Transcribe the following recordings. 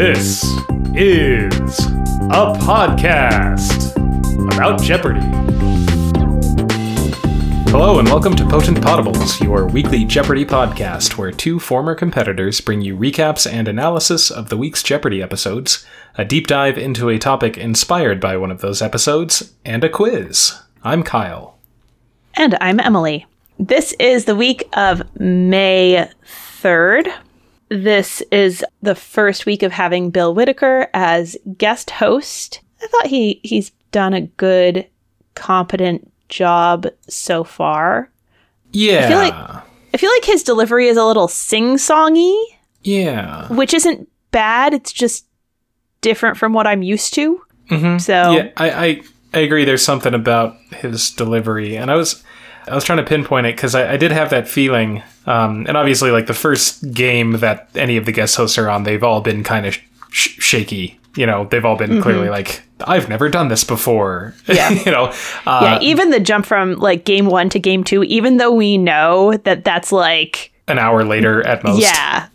This is a podcast about Jeopardy! Hello and welcome to Potent Potables, your weekly Jeopardy! Podcast where two former competitors bring you recaps and analysis of the week's Jeopardy! Episodes, a deep dive into a topic inspired by one of those episodes, and a quiz. I'm Kyle. And I'm Emily. This is the week of May 3rd. This is the first week of having Bill Whitaker as guest host. I thought he's done a good, competent job so far. Yeah. I feel like his delivery is a little sing-songy. Yeah. Which isn't bad. It's just different from what I'm used to. Mm-hmm. So yeah, I agree. There's something about his delivery, and I was trying to pinpoint it because I did have that feeling. And obviously, like the first game that any of the guest hosts are on, they've all been kind of shaky. You know, they've all been clearly like, I've never done this before. Yeah. You know, even the jump from like game one to game two, even though we know that that's like an hour later at most. Yeah.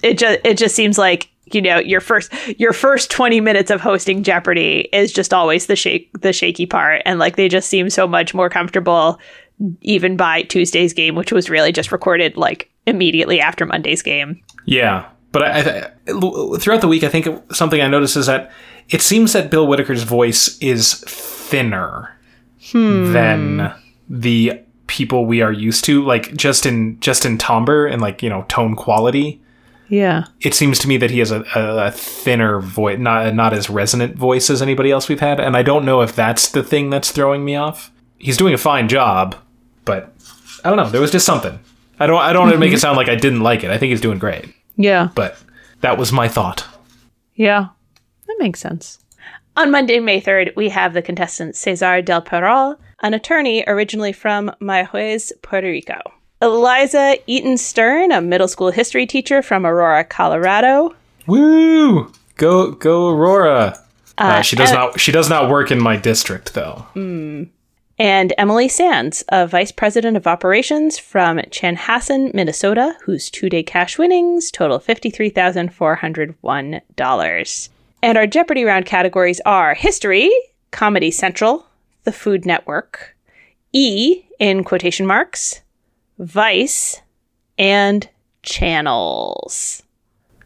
It just seems like, you know, your first 20 minutes of hosting Jeopardy is just always the shaky part. And like, they just seem so much more comfortable even by Tuesday's game, which was really just recorded like immediately after Monday's game. Yeah. But throughout the week, I think something I noticed is that it seems that Bill Whitaker's voice is thinner than the people we are used to, like just in timbre and like, you know, tone quality. Yeah. It seems to me that he has a thinner voice, not as resonant voice as anybody else we've had. And I don't know if that's the thing that's throwing me off. He's doing a fine job, but I don't know. There was just something. I don't want to make it sound like I didn't like it. I think he's doing great. Yeah. But that was my thought. Yeah. That makes sense. On Monday, May 3rd, we have the contestant Cesar Del Peral, an attorney originally from Mayagüez, Puerto Rico. Eliza Eaton Stern, a middle school history teacher from Aurora, Colorado. Woo! Go Aurora! She does not work in my district, though. And Emily Sands, a vice president of operations from Chanhassen, Minnesota, whose two-day cash winnings total $53,401. And our Jeopardy! Round categories are History, Comedy Central, The Food Network, E in quotation marks, Vice, and Channels.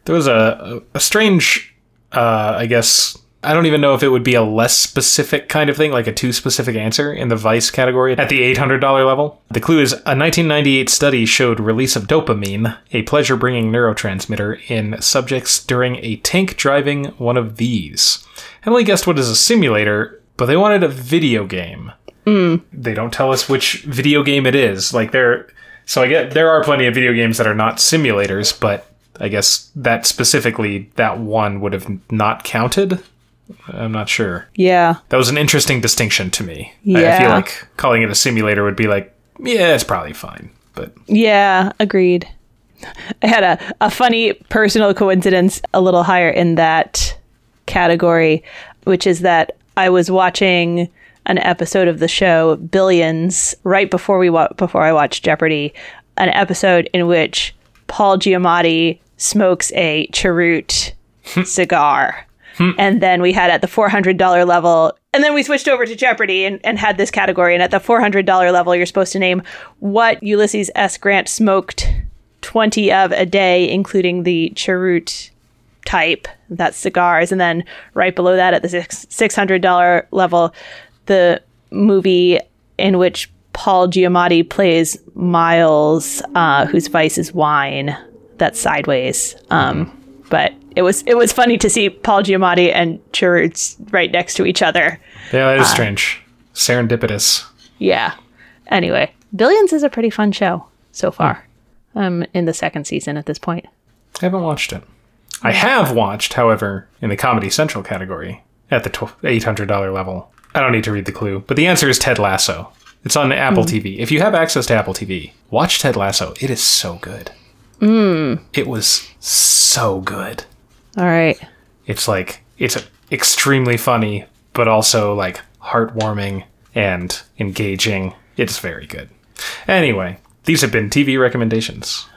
There was a strange, I guess, I don't even know if it would be a less specific kind of thing, like a too specific answer in the Vice category at the $800 level. The clue is a 1998 study showed release of dopamine, a pleasure-bringing neurotransmitter, in subjects during a tank driving one of these. Emily guessed what is a simulator, but they wanted a video game. They don't tell us which video game it is. Like so I get there are plenty of video games that are not simulators, but I guess that specifically, that one would have not counted. I'm not sure. Yeah. That was an interesting distinction to me. Yeah. I feel like calling it a simulator would be like, yeah, it's probably fine. But yeah, agreed. I had a funny personal coincidence a little higher in that category, which is that I was watching an episode of the show Billions right before I watched Jeopardy, an episode in which Paul Giamatti smokes a cheroot cigar. And then we had at the $400 level, and then we switched over to Jeopardy and had this category. And at the $400 level, you're supposed to name what Ulysses S. Grant smoked 20 of a day, including the cheroot type, that's cigars. And then right below that at the $600 level, the movie in which Paul Giamatti plays Miles, whose vice is wine, that's Sideways. But it was funny to see Paul Giamatti and Chirrut's right next to each other. Yeah, that is strange. Serendipitous. Yeah. Anyway, Billions is a pretty fun show so far. I'm in the second season at this point. I haven't watched it. I have watched, however, in the Comedy Central category at the $800 level. I don't need to read the clue, but the answer is Ted Lasso. It's on Apple TV. If you have access to Apple TV, watch Ted Lasso. It is so good. It was so good. All right. It's like, it's extremely funny, but also like heartwarming and engaging. It's very good. Anyway, these have been TV recommendations.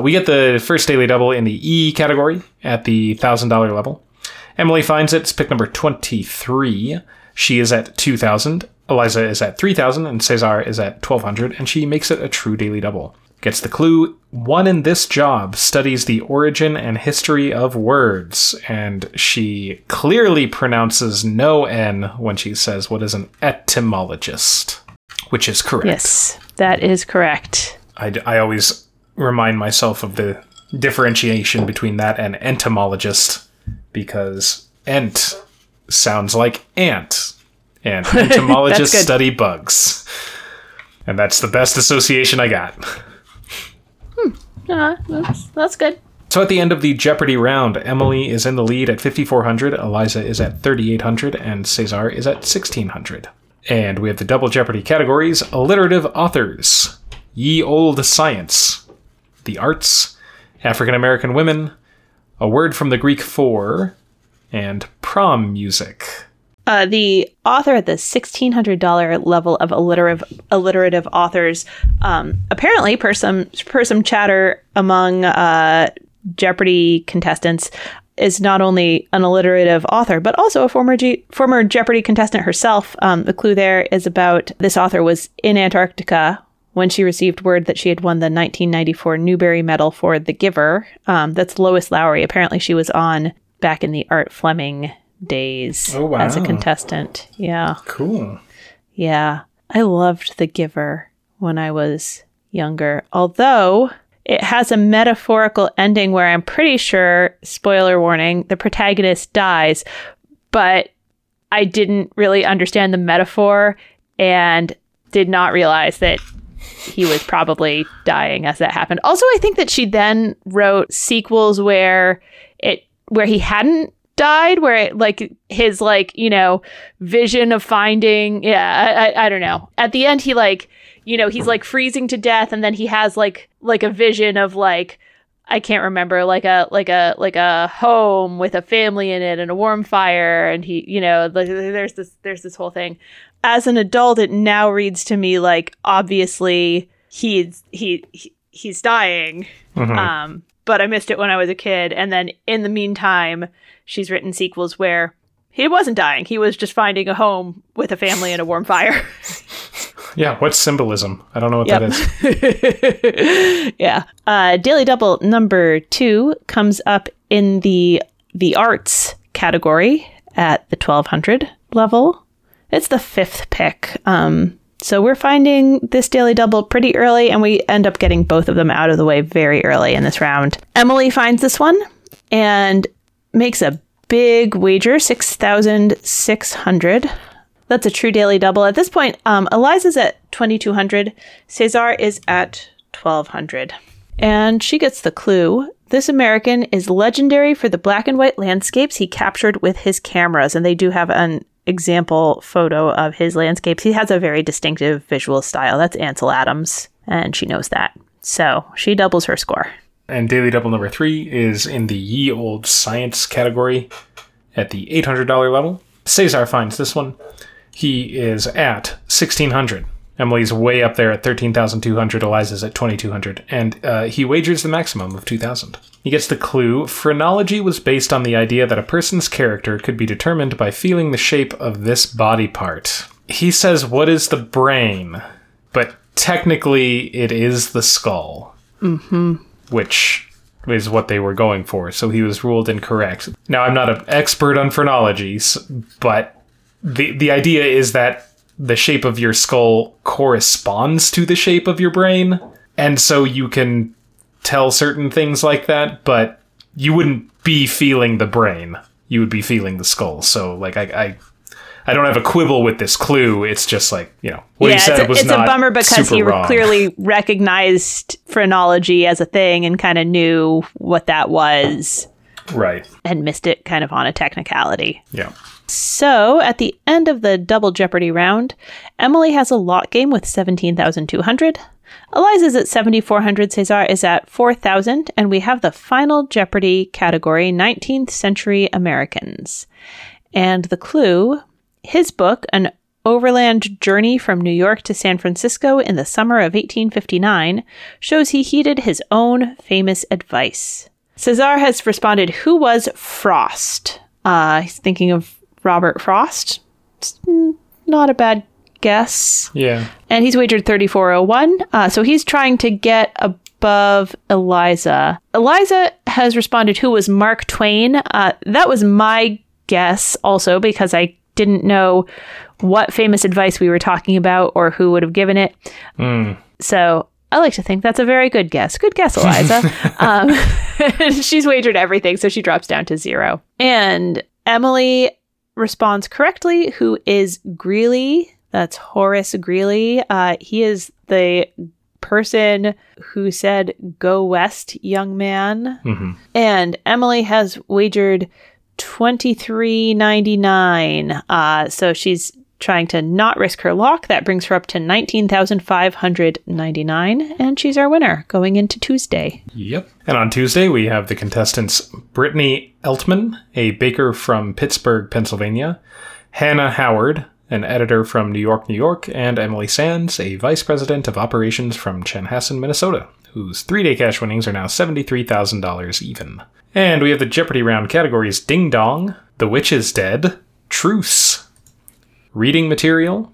We get the first Daily Double in the E category at the $1,000 level. Emily finds it. It's pick number 23. She is at 2,000. Eliza is at 3,000. And Cesar is at 1,200. And she makes it a true Daily Double. Gets the clue. One in this job studies the origin and history of words. And she clearly pronounces no N when she says, what is an etymologist? Which is correct. Yes, that is correct. I always remind myself of the differentiation between that and entomologist, because ent sounds like ant, and entomologists study bugs. And that's the best association I got. That's good. So at the end of the Jeopardy round, Emily is in the lead at 5,400, Eliza is at 3,800, and Cesar is at 1,600. And we have the Double Jeopardy categories: alliterative authors, ye olde science, the arts, African-American women, a word from the Greek for, and prom music. The author at the $1,600 level of alliterative authors, apparently per some chatter among Jeopardy contestants, is not only an alliterative author, but also a former Jeopardy contestant herself. The clue there is about this author was in Antarctica when she received word that she had won the 1994 Newbery Medal for The Giver. That's Lois Lowry. Apparently she was on back in the Art Fleming days as a contestant. Yeah. Cool. Yeah. I loved The Giver when I was younger, although it has a metaphorical ending where I'm pretty sure, spoiler warning, the protagonist dies, but I didn't really understand the metaphor and did not realize that he was probably dying as that happened. Also, I think that she then wrote sequels where he hadn't died, where it, like, his, like, you know, vision of finding. Yeah, I don't know. At the end, he, like, you know, he's like freezing to death, and then he has like a vision of, like, I can't remember, like a home with a family in it and a warm fire, and he, you know, like, there's this whole thing. As an adult, it now reads to me like obviously he's dying, but I missed it when I was a kid. And then in the meantime, she's written sequels where he wasn't dying; he was just finding a home with a family and a warm fire. Yeah, what's symbolism? I don't know what that is. Yeah, Daily Double number 2 comes up in the arts category at the 1,200 level. It's the 5th pick. So we're finding this Daily Double pretty early, and we end up getting both of them out of the way very early in this round. Emily finds this one and makes a big wager, 6,600. That's a true Daily Double. At this point, Eliza's at 2,200. Cesar is at 1,200. And she gets the clue. This American is legendary for the black and white landscapes he captured with his cameras. And they do have an example photo of his landscapes. He has a very distinctive visual style. That's Ansel Adams, and she knows that. So she doubles her score. And Daily Double number 3 is in the Ye Olde Science category at the $800 level. Cesar finds this one. He is at 1,600. Emily's way up there at 13,200. Eliza's at 2,200. And he wagers the maximum of 2,000. He gets the clue. Phrenology was based on the idea that a person's character could be determined by feeling the shape of this body part. He says, what is the brain? But technically, it is the skull. Mm-hmm. Which is what they were going for. So he was ruled incorrect. Now, I'm not an expert on phrenology, but the idea is that the shape of your skull corresponds to the shape of your brain. And so you can tell certain things like that, but you wouldn't be feeling the brain. You would be feeling the skull. So, like, I don't have a quibble with this clue. It's just like, you know, what he said was not super wrong. It's a bummer because he clearly recognized phrenology as a thing and kind of knew what that was. Right. And missed it kind of on a technicality. Yeah. So, at the end of the Double Jeopardy round, Emily has a lot game with 17,200. Eliza's at 7,400. Cesar is at 4,000. And we have the final Jeopardy category, 19th century Americans. And the clue, his book, An overland journey from New York to San Francisco in the summer of 1859 shows he heeded his own famous advice. Cesar has responded, who was Frost? He's thinking of Robert Frost. It's not a bad guess. Yeah. And he's wagered 3401. So he's trying to get above Eliza. Eliza has responded, who was Mark Twain? That was my guess also, because I didn't know what famous advice we were talking about or who would have given it. So I like to think that's a very good guess. Good guess, Eliza. She's wagered everything, so she drops down to 0. And Emily responds correctly, who is Greeley. That's Horace Greeley. He is the person who said, go west, young man. Mm-hmm. And Emily has wagered $23.99. So she's trying to not risk her luck. That brings her up to $19,599. And she's our winner going into Tuesday. Yep. And on Tuesday, we have the contestants Brittany Eltman, a baker from Pittsburgh, Pennsylvania, Hannah Howard, an editor from New York, New York, and Emily Sands, a vice president of operations from Chanhassen, Minnesota, whose three-day cash winnings are now $73,000 even. And we have the Jeopardy round categories Ding Dong, The Witch is Dead, Truce, Reading Material,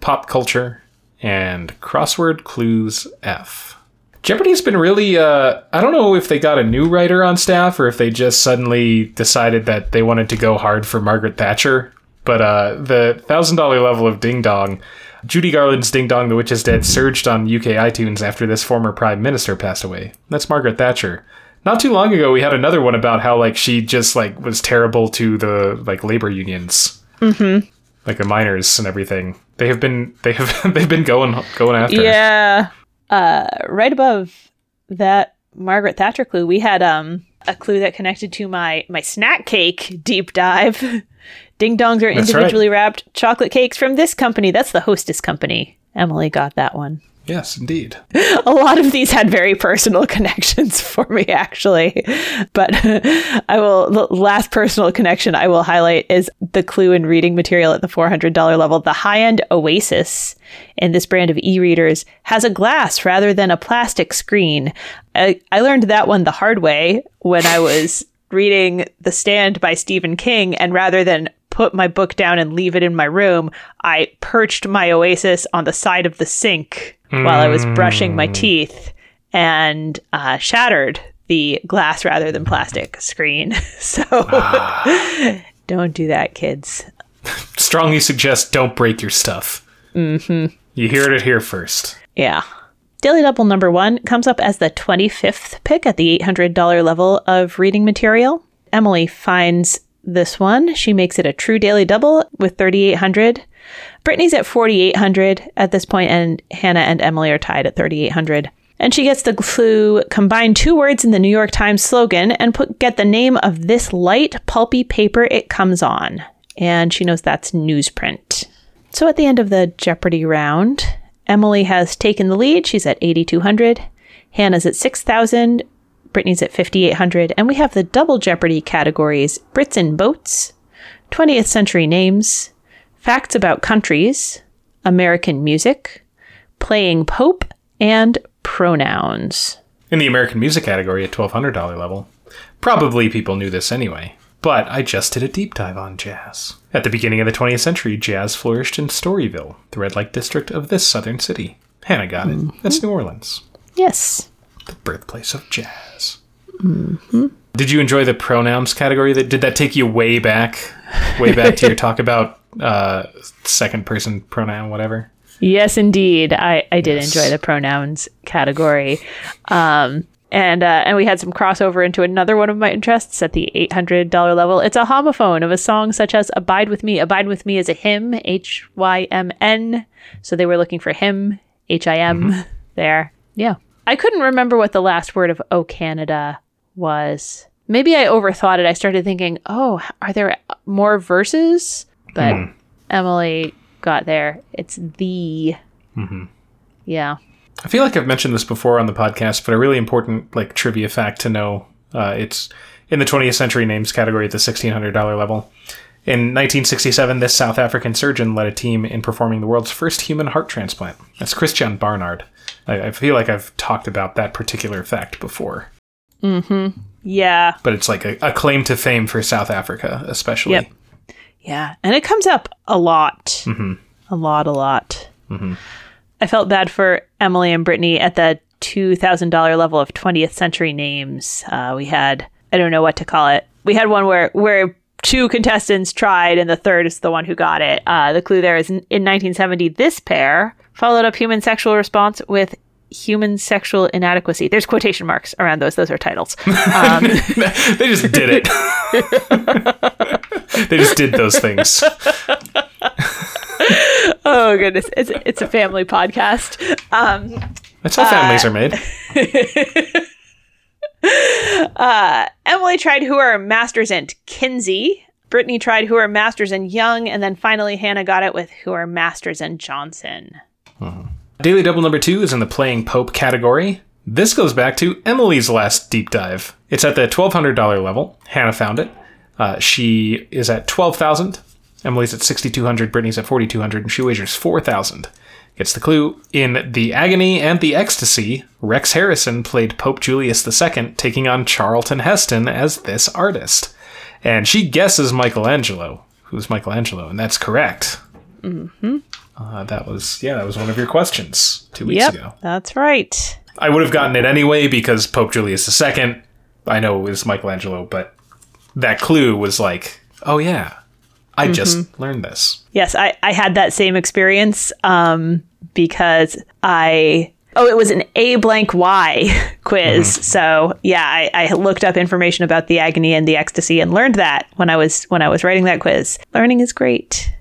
Pop Culture, and Crossword Clues F. Jeopardy's been really, I don't know if they got a new writer on staff or if they just suddenly decided that they wanted to go hard for Margaret Thatcher. But the $1,000 level of Ding Dong, Judy Garland's Ding Dong, The Witch is Dead surged on UK iTunes after this former prime minister passed away. That's Margaret Thatcher. Not too long ago, we had another one about how she just was terrible to the labor unions, mm-hmm. The miners and everything. They've been going after. Yeah, right above that Margaret Thatcher clue, we had a clue that connected to my snack cake deep dive. Ding dongs are individually wrapped chocolate cakes from this company. That's the Hostess company. Emily got that one. Yes, indeed. A lot of these had very personal connections for me, actually. But the last personal connection I will highlight is the clue in reading material at the $400 level. The high-end Oasis in this brand of e-readers has a glass rather than a plastic screen. I learned that one the hard way when I was reading The Stand by Stephen King, and rather than put my book down and leave it in my room, I perched my Oasis on the side of the sink while I was brushing my teeth and shattered the glass rather than plastic screen. So don't do that, kids. Strongly suggest don't break your stuff. Mm-hmm. You heard it here first. Yeah. Daily Double number 1 comes up as the 25th pick at the $800 level of reading material. Emily finds this one. She makes it a true daily double with $3,800. Brittany's at $4,800 at this point, and Hannah and Emily are tied at $3,800. And she gets the clue, combine two words in the New York Times slogan and get the name of this light, pulpy paper it comes on. And she knows that's newsprint. So at the end of the Jeopardy round, Emily has taken the lead. She's at $8,200. Hannah's at $6,000. Brittany's at $5,800, and we have the double Jeopardy categories, Brits in Boats, 20th Century Names, Facts About Countries, American Music, Playing Pope, and Pronouns. In the American Music category at $1,200 level, probably people knew this anyway, but I just did a deep dive on jazz. At the beginning of the 20th century, jazz flourished in Storyville, the red light district of this southern city. Hannah got it. Mm-hmm. That's New Orleans. Yes. The birthplace of jazz. Mm-hmm. Did you enjoy the pronouns category? Did that take you way back to your talk about second person pronoun, whatever? Yes, indeed. I did enjoy the pronouns category. And we had some crossover into another one of my interests at the $800 level. It's a homophone of a song such as Abide With Me. Abide With Me is a hymn, H-Y-M-N. So they were looking for hymn, H-I-M, mm-hmm. there. Yeah. I couldn't remember what the last word of O Canada was. Maybe I overthought it. I started thinking, are there more verses? But Emily got there. It's the. Mm-hmm. Yeah. I feel like I've mentioned this before on the podcast, but a really important trivia fact to know. It's in the 20th century names category at the $1,600 level. In 1967, this South African surgeon led a team in performing the world's first human heart transplant. That's Christian Barnard. I feel like I've talked about that particular fact before. Mm-hmm. Yeah. But it's like a claim to fame for South Africa, especially. Yep. Yeah. And it comes up a lot. Mm-hmm. A lot. Mm-hmm. I felt bad for Emily and Brittany at the $2,000 level of 20th century names. We had, I don't know what to call it. We had one where two contestants tried and the third is the one who got it. The clue there is in 1970, this pair followed up human sexual response with human sexual inadequacy. There's quotation marks around those. Those are titles. They just did it. They just did those things. Oh, goodness. It's a family podcast. That's how families are made. Emily tried who are masters and Kinsey. Brittany tried who are masters and Young. And then finally, Hannah got it with who are masters and Johnson. Mm-hmm. Daily Double number 2 is in the Playing Pope category. This goes back to Emily's last deep dive. It's at the $1,200 level. Hannah found it. She is at $12,000. Emily's at $6,200. Brittany's at $4,200. And she wagers $4,000. Gets the clue. In The Agony and the Ecstasy, Rex Harrison played Pope Julius II, taking on Charlton Heston as this artist. And she guesses Michelangelo. Who's Michelangelo? And that's correct. Mm-hmm. That was one of your questions 2 weeks ago. That's right. I would have gotten it anyway because Pope Julius II, I know it was Michelangelo, but that clue was like, oh yeah, I just learned this. Yes, I had that same experience because it was an A blank Y quiz. Mm-hmm. So yeah, I looked up information about The Agony and the Ecstasy and learned that when I was writing that quiz. Learning is great.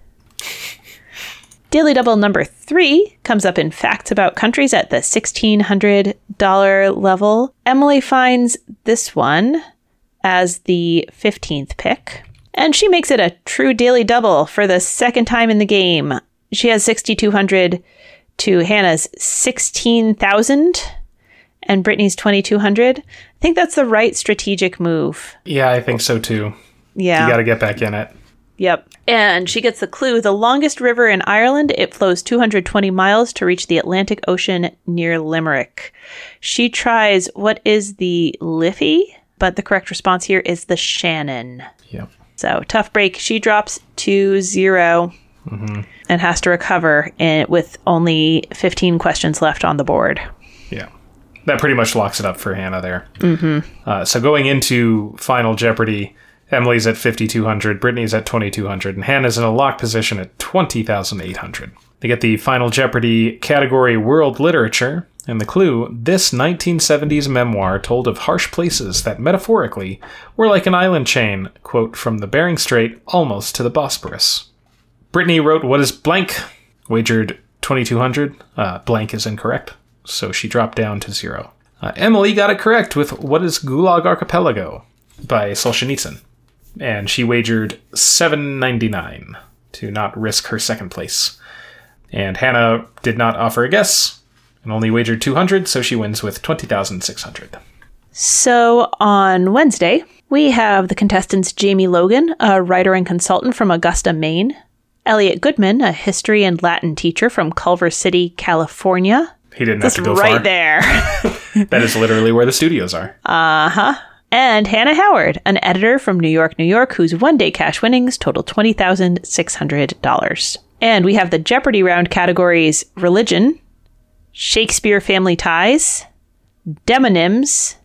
Daily Double number 3 comes up in Facts About Countries at the $1,600 level. Emily finds this one as the 15th pick, and she makes it a true Daily Double for the second time in the game. She has $6,200 to Hannah's $16,000 and Brittany's $2,200. I think that's the right strategic move. Yeah, I think so too. Yeah. You got to get back in it. Yep. And she gets the clue. The longest river in Ireland, it flows 220 miles to reach the Atlantic Ocean near Limerick. She tries what is the Liffey, but the correct response here is the Shannon. Yep. So tough break. She drops to 0 and has to recover with only 15 questions left on the board. Yeah. That pretty much locks it up for Hannah there. Mm-hmm. So going into Final Jeopardy, Emily's at $5,200, Brittany's at $2,200, and Hannah's in a lock position at $20,800. They get the Final Jeopardy category World Literature, and the clue, this 1970s memoir told of harsh places that metaphorically were like an island chain, quote, from the Bering Strait almost to the Bosporus. Brittany wrote, what is blank? Wagered $2,200. Blank is incorrect, so she dropped down to 0. Emily got it correct with what is Gulag Archipelago by Solzhenitsyn. And she wagered $7.99 to not risk her second place. And Hannah did not offer a guess and only wagered $200, so she wins with $20,600. So on Wednesday, we have the contestants Jamie Logan, a writer and consultant from Augusta, Maine. Elliot Goodman, a history and Latin teacher from Culver City, California. He didn't have to go far. Right there. That is literally where the studios are. Uh-huh. And Hannah Howard, an editor from New York, whose one-day cash winnings total $20,600. And we have the Jeopardy round categories Religion, Shakespeare Family Ties, Demonyms,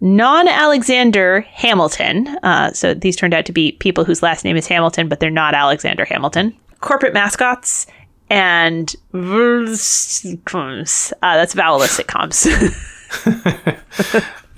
Non-Alexander Hamilton. So these turned out to be people whose last name is Hamilton, but they're not Alexander Hamilton. Corporate Mascots, and that's vowel-listic comps.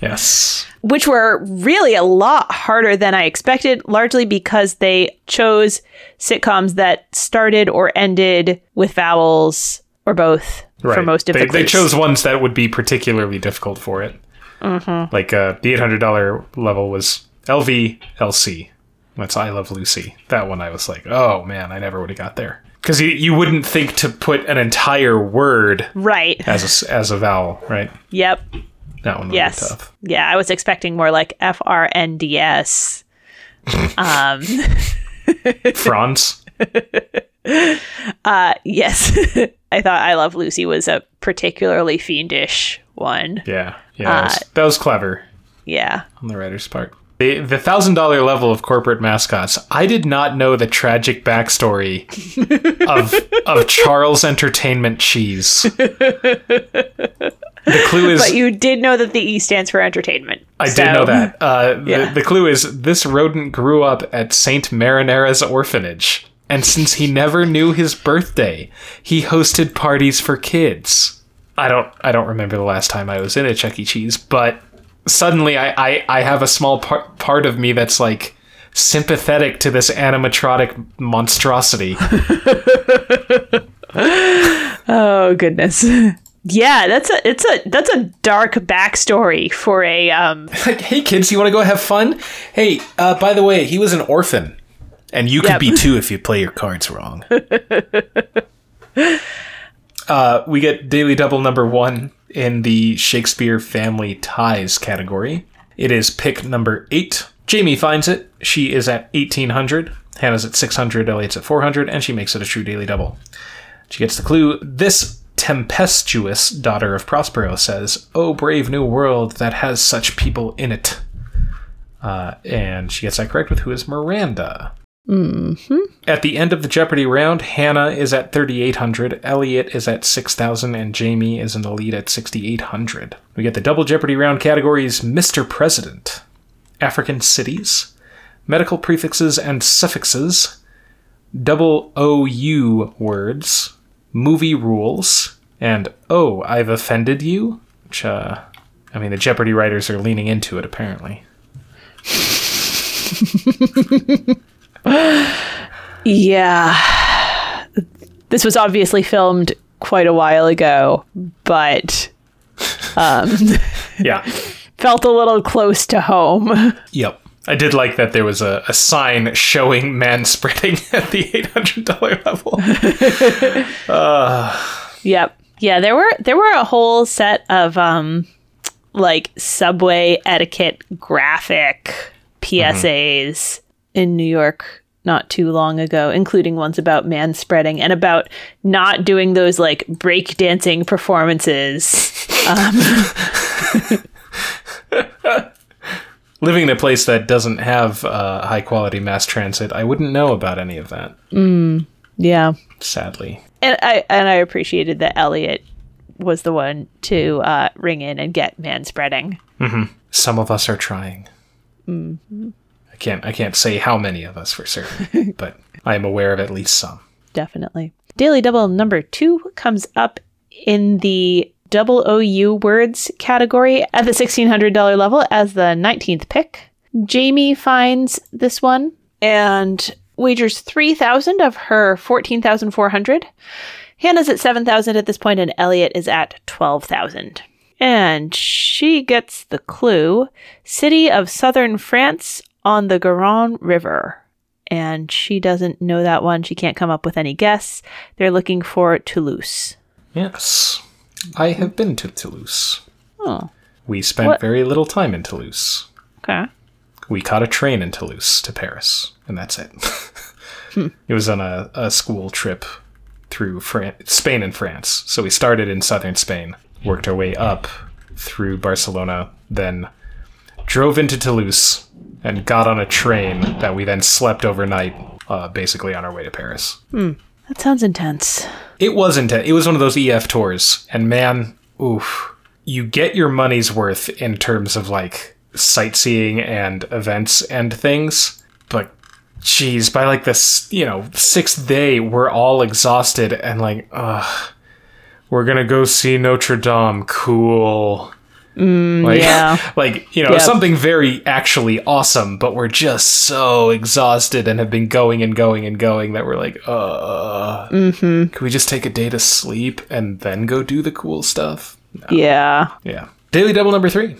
Yes. Which were really a lot harder than I expected, largely because they chose sitcoms that started or ended with vowels or both for most of the clues. They chose ones that would be particularly difficult for it. Mm-hmm. Like the $800 level was LVLC. That's I Love Lucy. That one I was like, oh man, I never would have got there. Because you wouldn't think to put an entire word as a vowel, right? Yep. That one would be tough. Yeah, I was expecting more like FRNDS. France? Yes. I thought I Love Lucy was a particularly fiendish one. Yeah, that was clever. Yeah. On the writer's part. The $1,000 level of corporate mascots. I did not know the tragic backstory of Charles Entertainment Cheese. The clue is... But you did know that the E stands for entertainment. I did know that. The clue is this rodent grew up at St. Marinara's orphanage. And since he never knew his birthday, he hosted parties for kids. I don't remember the last time I was in a Chuck E. Cheese, but... Suddenly, I have a small part of me that's, like, sympathetic to this animatronic monstrosity. Oh, goodness. Yeah, that's a dark backstory for a... Like, hey, kids, you want to go have fun? Hey, by the way, he was an orphan. And you could be, too, if you play your cards wrong. We get Daily Double number 1 in the Shakespeare Family Ties category. It is pick number 8. Jamie finds it. She is at 1,800. Hannah's at 600. Elliot's at 400. And she makes it a true daily double. She gets the clue. This tempestuous daughter of Prospero says, "Oh, brave new world that has such people in it." And she gets that correct with who is Miranda. Mm-hmm. At the end of the Jeopardy round, Hannah is at 3,800, Elliot is at 6,000, and Jamie is in the lead at 6,800. We get the Double Jeopardy round categories Mr. President, African cities, medical prefixes and suffixes, double OU words, movie rules, and "Oh, I've offended you?" Which, I mean, the Jeopardy writers are leaning into it, apparently. Yeah, this was obviously filmed quite a while ago, but yeah, felt a little close to home. Yep. I did like that there was a sign showing manspreading at the $800 level. Yep. Yeah, there were a whole set of like subway etiquette graphic PSAs in New York not too long ago, including ones about manspreading and about not doing those, like, breakdancing performances. Living in a place that doesn't have high-quality mass transit, I wouldn't know about any of that. Yeah. Sadly. And I appreciated that Elliot was the one to ring in and get manspreading. Mm-hmm. Some of us are trying. Mm-hmm. I can't say how many of us for certain, but I am aware of at least some. Definitely. Daily Double number 2 comes up in the double OU words category at the $1,600 level as the 19th pick. Jamie finds this one and wagers 3,000 of her 14,400. Hannah's at 7,000 at this point, and Elliot is at 12,000. And she gets the clue, city of southern France on the Garonne River. And she doesn't know that one. She can't come up with any guess. They're looking for Toulouse. Yes. I have been to Toulouse. Oh. We spent very little time in Toulouse. Okay. We caught a train in Toulouse to Paris, and that's it. It was on a school trip through Spain and France. So we started in southern Spain, worked our way up through Barcelona, then drove into Toulouse and got on a train that we then slept overnight, basically on our way to Paris. That sounds intense. It was intense. It was one of those EF tours. And man, oof, you get your money's worth in terms of, like, sightseeing and events and things. But geez, by, like, this, you know, 6th day, we're all exhausted and like, we're going to go see Notre Dame. Cool. Something very actually awesome, but we're just so exhausted and have been going and going and going that we're like, can we just take a day to sleep and then go do the cool stuff? No. Yeah. Yeah. Daily Double number 3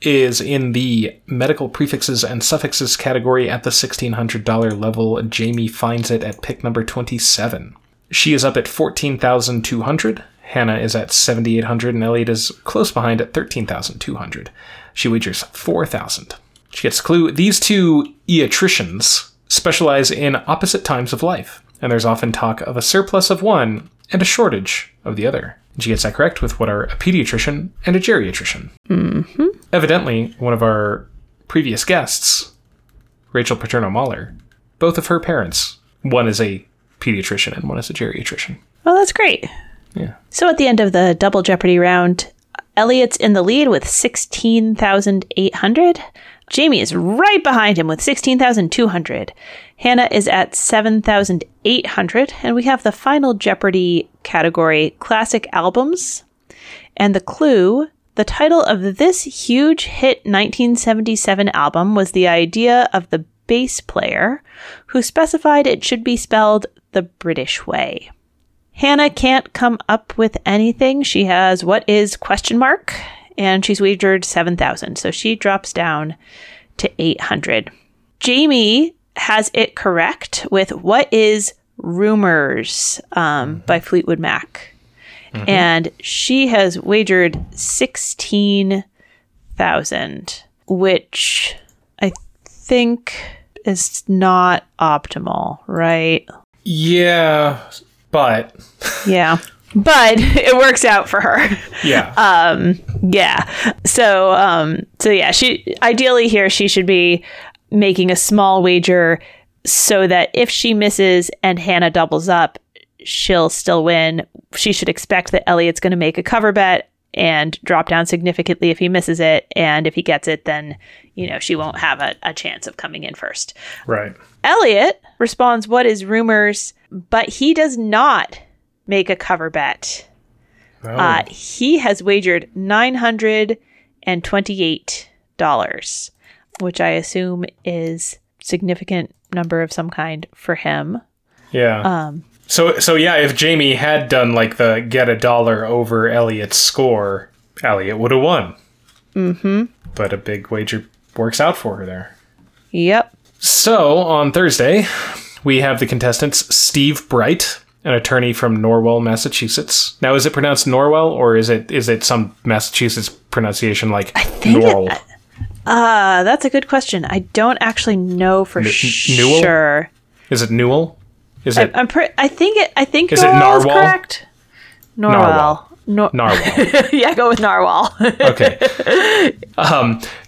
is in the medical prefixes and suffixes category at the $1,600 level. Jamie finds it at pick number 27. She is up at 14,200. Hannah is at 7,800, and Elliot is close behind at 13,200. She wagers 4,000. She gets a clue. These two geriatricians specialize in opposite times of life, and there's often talk of a surplus of one and a shortage of the other. She gets that correct with what are a pediatrician and a geriatrician. Mm-hmm. Evidently, one of our previous guests, Rachel Paterno-Mahler, both of her parents, one is a pediatrician and one is a geriatrician. Well, that's great. Yeah. So at the end of the Double Jeopardy round, Elliot's in the lead with 16,800. Jamie is right behind him with 16,200. Hannah is at 7,800. And we have the final Jeopardy category, classic albums. And the clue, the title of this huge hit 1977 album was the idea of the bass player who specified it should be spelled the British way. Hannah can't come up with anything. She has what is ? And she's wagered 7,000. So she drops down to 800. Jamie has it correct with what is Rumors by Fleetwood Mac. Mm-hmm. And she has wagered 16,000, which I think is not optimal, right? Yeah, but... yeah. But it works out for her. Yeah. So she ideally here she should be making a small wager so that if she misses and Hannah doubles up, she'll still win. She should expect that Elliot's going to make a cover bet and drop down significantly if he misses it. And if he gets it, then, you know, she won't have a chance of coming in first. Right. Elliot responds, what is Rumors? But he does not make a cover bet. Oh. He has wagered $928, which I assume is significant number of some kind for him. Yeah. So, if Jamie had done like the get a dollar over Elliot's score, Elliot would have won. Mm-hmm. But a big wager works out for her there. Yep. So on Thursday, we have the contestants Steve Bright, an attorney from Norwell, Massachusetts. Now, is it pronounced Norwell, or is it some Massachusetts pronunciation like Norwell? That's a good question. I don't actually know for sure. Is it Newell? Is it? I think. Is it Narwhal? Correct. Norwell. Narwhal. Yeah, go with Narwhal. Okay.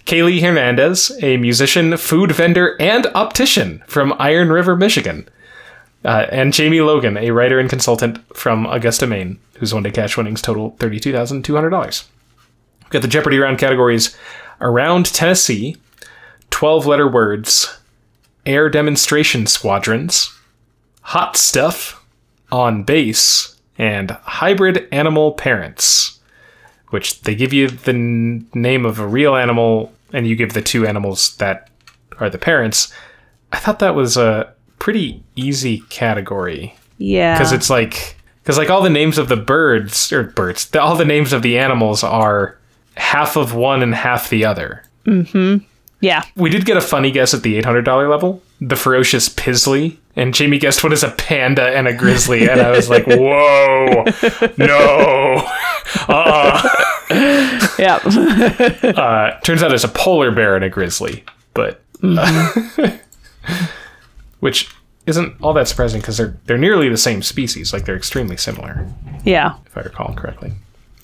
Kaylee Hernandez, a musician, food vendor, and optician from Iron River, Michigan. And Jamie Logan, a writer and consultant from Augusta, Maine, whose one-day cash winnings total $32,200. We've got the Jeopardy round categories Around Tennessee, 12-letter words, air demonstration squadrons, hot stuff, on base, and hybrid animal parents, which they give you the name of a real animal, and you give the two animals that are the parents. I thought that was a pretty easy category. Yeah. Because it's like... because like all the names of the birds... all the names of the animals are half of one and half the other. Mm-hmm. Yeah. We did get a funny guess at the $800 level. The ferocious Pizzly. And Jamie guessed what is a panda and a grizzly. And I was like, whoa. No. Yeah. Turns out it's a polar bear and a grizzly. But... which isn't all that surprising because they're nearly the same species. Like, they're extremely similar. Yeah. If I recall correctly.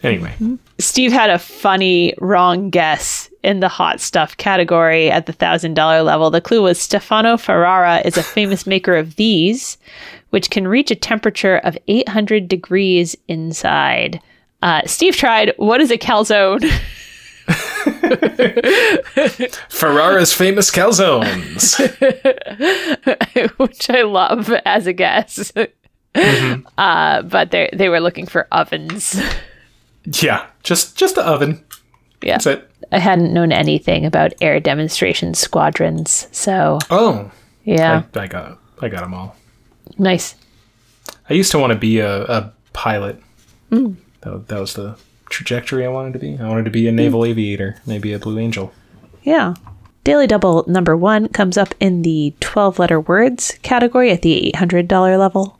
Anyway. Steve had a funny wrong guess in the hot stuff category at the $1,000 level. The clue was Stefano Ferrara is a famous maker of these, which can reach a temperature of 800 degrees inside. Steve tried, what is a calzone? Ferrara's famous calzones, which I love as a guess. Mm-hmm. But they were looking for ovens. Yeah, just the oven. Yeah, that's it. I hadn't known anything about air demonstration squadrons, so yeah, I got them all. Nice. I used to want to be a pilot. Mm. That was the trajectory I wanted to be. I wanted to be a naval aviator, maybe a Blue Angel. Yeah. Daily Double number 1 comes up in the 12-letter words category at the $800 level.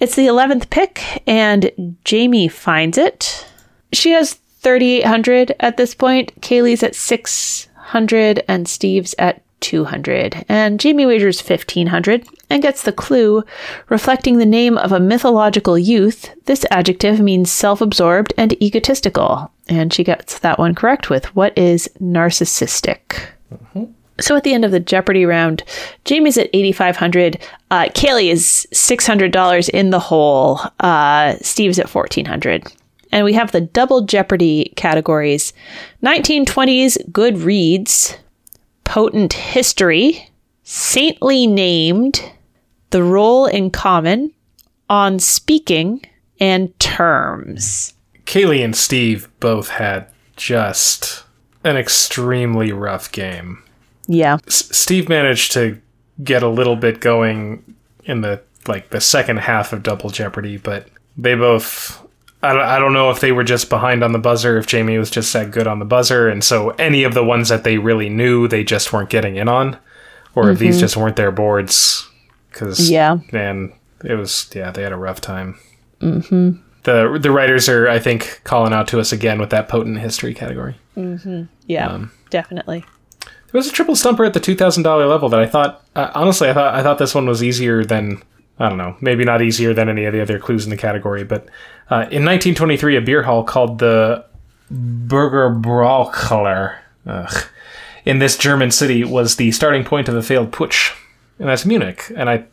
It's the 11th pick, and Jamie finds it. She has 3,800 at this point. Kaylee's at 600, and Steve's at $200, and Jamie wagers $1,500 and gets the clue. Reflecting the name of a mythological youth, this adjective means self-absorbed and egotistical. And she gets that one correct with, what is narcissistic? Mm-hmm. So at the end of the Jeopardy round, Jamie's at $8,500. Kaylee is $600 in the hole. Steve's at $1,400. And we have the double Jeopardy categories: 1920s good reads, potent history, saintly named, the role in common, on speaking, and terms. Kaylee and Steve both had just an extremely rough game. Yeah. Steve managed to get a little bit going in the second half of Double Jeopardy, but they both, I don't know if they were just behind on the buzzer, if Jamie was just that good on the buzzer, and so any of the ones that they really knew, they just weren't getting in on, or if these just weren't their boards, because, man, it was, they had a rough time. Mm-hmm. The writers are, I think, calling out to us again with that potent history category. Mm-hmm. Yeah, definitely. It was a triple stumper at the $2,000 level that I thought, honestly, I thought this one was easier than, I don't know, maybe not easier than any of the other clues in the category, but in 1923, a beer hall called the Burgerbraukeller in this German city was the starting point of a failed putsch, and that's Munich. And I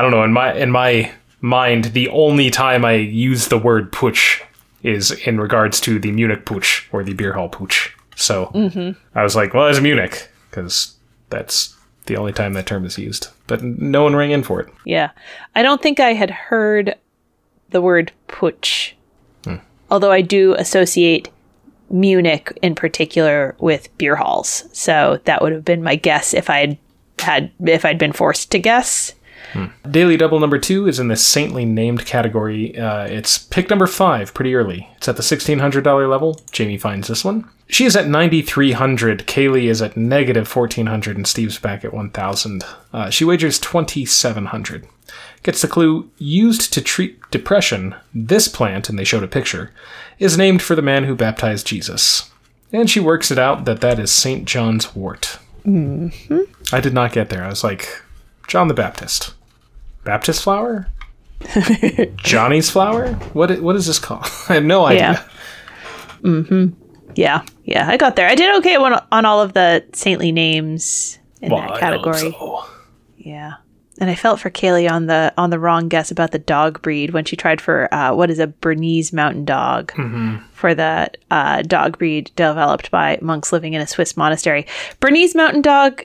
don't know, in my mind, the only time I use the word putsch is in regards to the Munich putsch or the beer hall putsch. So I was like, well, it's Munich, because that's the only time that term is used. But no one rang in for it. Yeah. I don't think I had heard the word putsch, although I do associate Munich in particular with beer halls. So that would have been my guess if I'd been forced to guess. Daily Double number 2 is in the saintly named category. It's pick number 5 pretty early. It's at the $1,600 level. Jamie finds this one. She is at $9,300. Kaylee is at negative $1,400, and Steve's back at $1,000. She wagers $2,700. Gets the clue, used to treat depression, this plant, and they showed a picture, is named for the man who baptized Jesus. And she works it out that is St. John's wort. Mm-hmm. I did not get there. I was like, John the Baptist. Baptist flower? Johnny's flower? What is this called? I have no idea. Yeah. Mm-hmm. Yeah. I got there. I did okay on all of the saintly names in that category. So. Yeah. And I felt for Kaylee on the wrong guess about the dog breed when she tried for what is a Bernese Mountain Dog for the dog breed developed by monks living in a Swiss monastery. Bernese Mountain Dog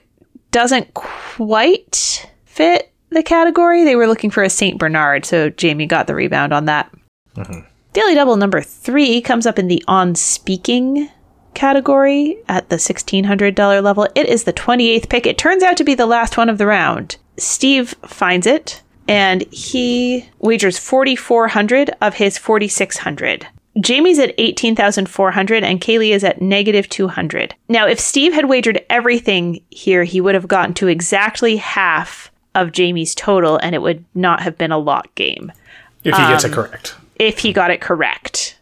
doesn't quite fit the category. They were looking for a St. Bernard, so Jamie got the rebound on that. Daily Double number 3 comes up in the on speaking category at the $1,600 level. It is the 28th pick. It turns out to be the last one of the round. Steve finds it, and he wagers $4,400 of his $4,600. Jamie's at $18,400 and Kaylee is at negative $200. Now, if Steve had wagered everything here, he would have gotten to exactly half of Jamie's total, and it would not have been a lot game. If he gets it correct. If he got it correct.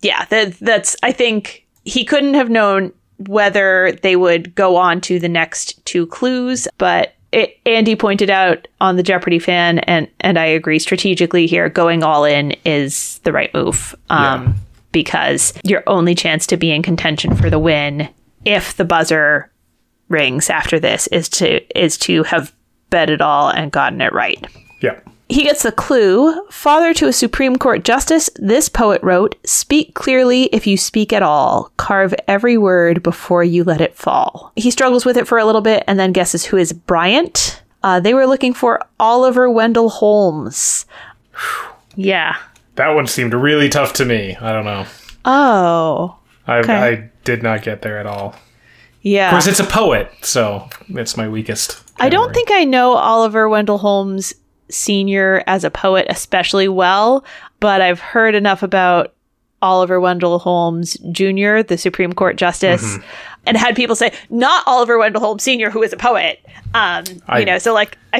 Yeah, that's. I think he couldn't have known whether they would go on to the next two clues, but Andy pointed out on the Jeopardy fan, and I agree strategically here, going all in is the right move because your only chance to be in contention for the win, if the buzzer rings after this, is to have bet it all and gotten it right. Yeah. He gets the clue. Father to a Supreme Court justice, this poet wrote, "Speak clearly if you speak at all. Carve every word before you let it fall." He struggles with it for a little bit and then guesses who is Bryant. They were looking for Oliver Wendell Holmes. Yeah. That one seemed really tough to me. I don't know. Oh. Okay. I did not get there at all. Yeah. Of course, it's a poet, so it's my weakest category. I don't think I know Oliver Wendell Holmes Senior as a poet especially well, but I've heard enough about Oliver Wendell Holmes Jr., the Supreme Court justice, and had people say, not Oliver Wendell Holmes Sr., who is a poet. I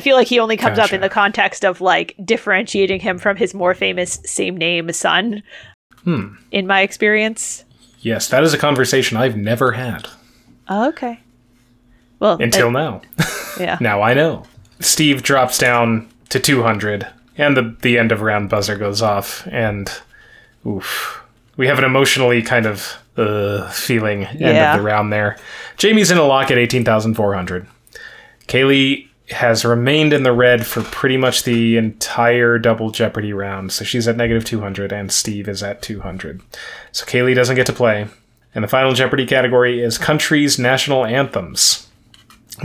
feel like he only comes up in the context of differentiating him from his more famous same name son, in my experience. Yes, that is a conversation I've never had. Oh, okay. Well, until now. Yeah. Now I know. Steve drops down to 200, and the end of round buzzer goes off, and oof. We have an emotionally kind of feeling end of the round there. Jamie's in a lock at 18,400. Kaylee has remained in the red for pretty much the entire Double Jeopardy round. So she's at negative 200 and Steve is at 200. So Kaylee doesn't get to play. And the final Jeopardy category is countries' national anthems.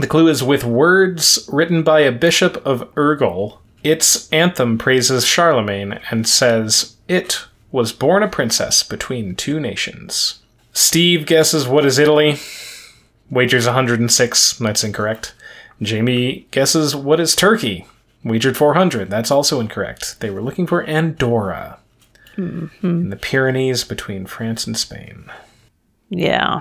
The clue is with words written by a bishop of Urgel. Its anthem praises Charlemagne and says, "It was born a princess between two nations." Steve guesses what is Italy. Wagers 106. That's incorrect. Jamie guesses what is Turkey. Wagered 400. That's also incorrect. They were looking for Andorra. Mm-hmm. In the Pyrenees between France and Spain. Yeah.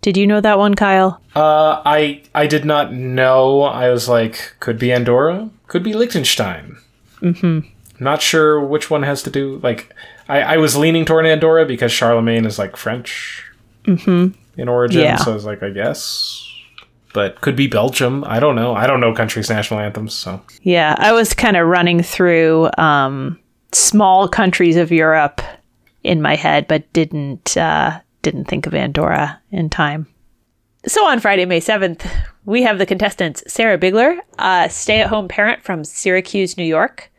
Did you know that one, Kyle? I did not know. I was like, could be Andorra, could be Liechtenstein. Mm-hmm. Not sure which one has to do. Like, I was leaning toward Andorra because Charlemagne is like French in origin. Yeah. So I was like, I guess. But could be Belgium. I don't know. I don't know countries' national anthems. So yeah, I was kind of running through small countries of Europe in my head, but didn't think of Andorra in time. So on Friday, May 7th, we have the contestants Sarah Bigler, a stay-at-home parent from Syracuse, New York;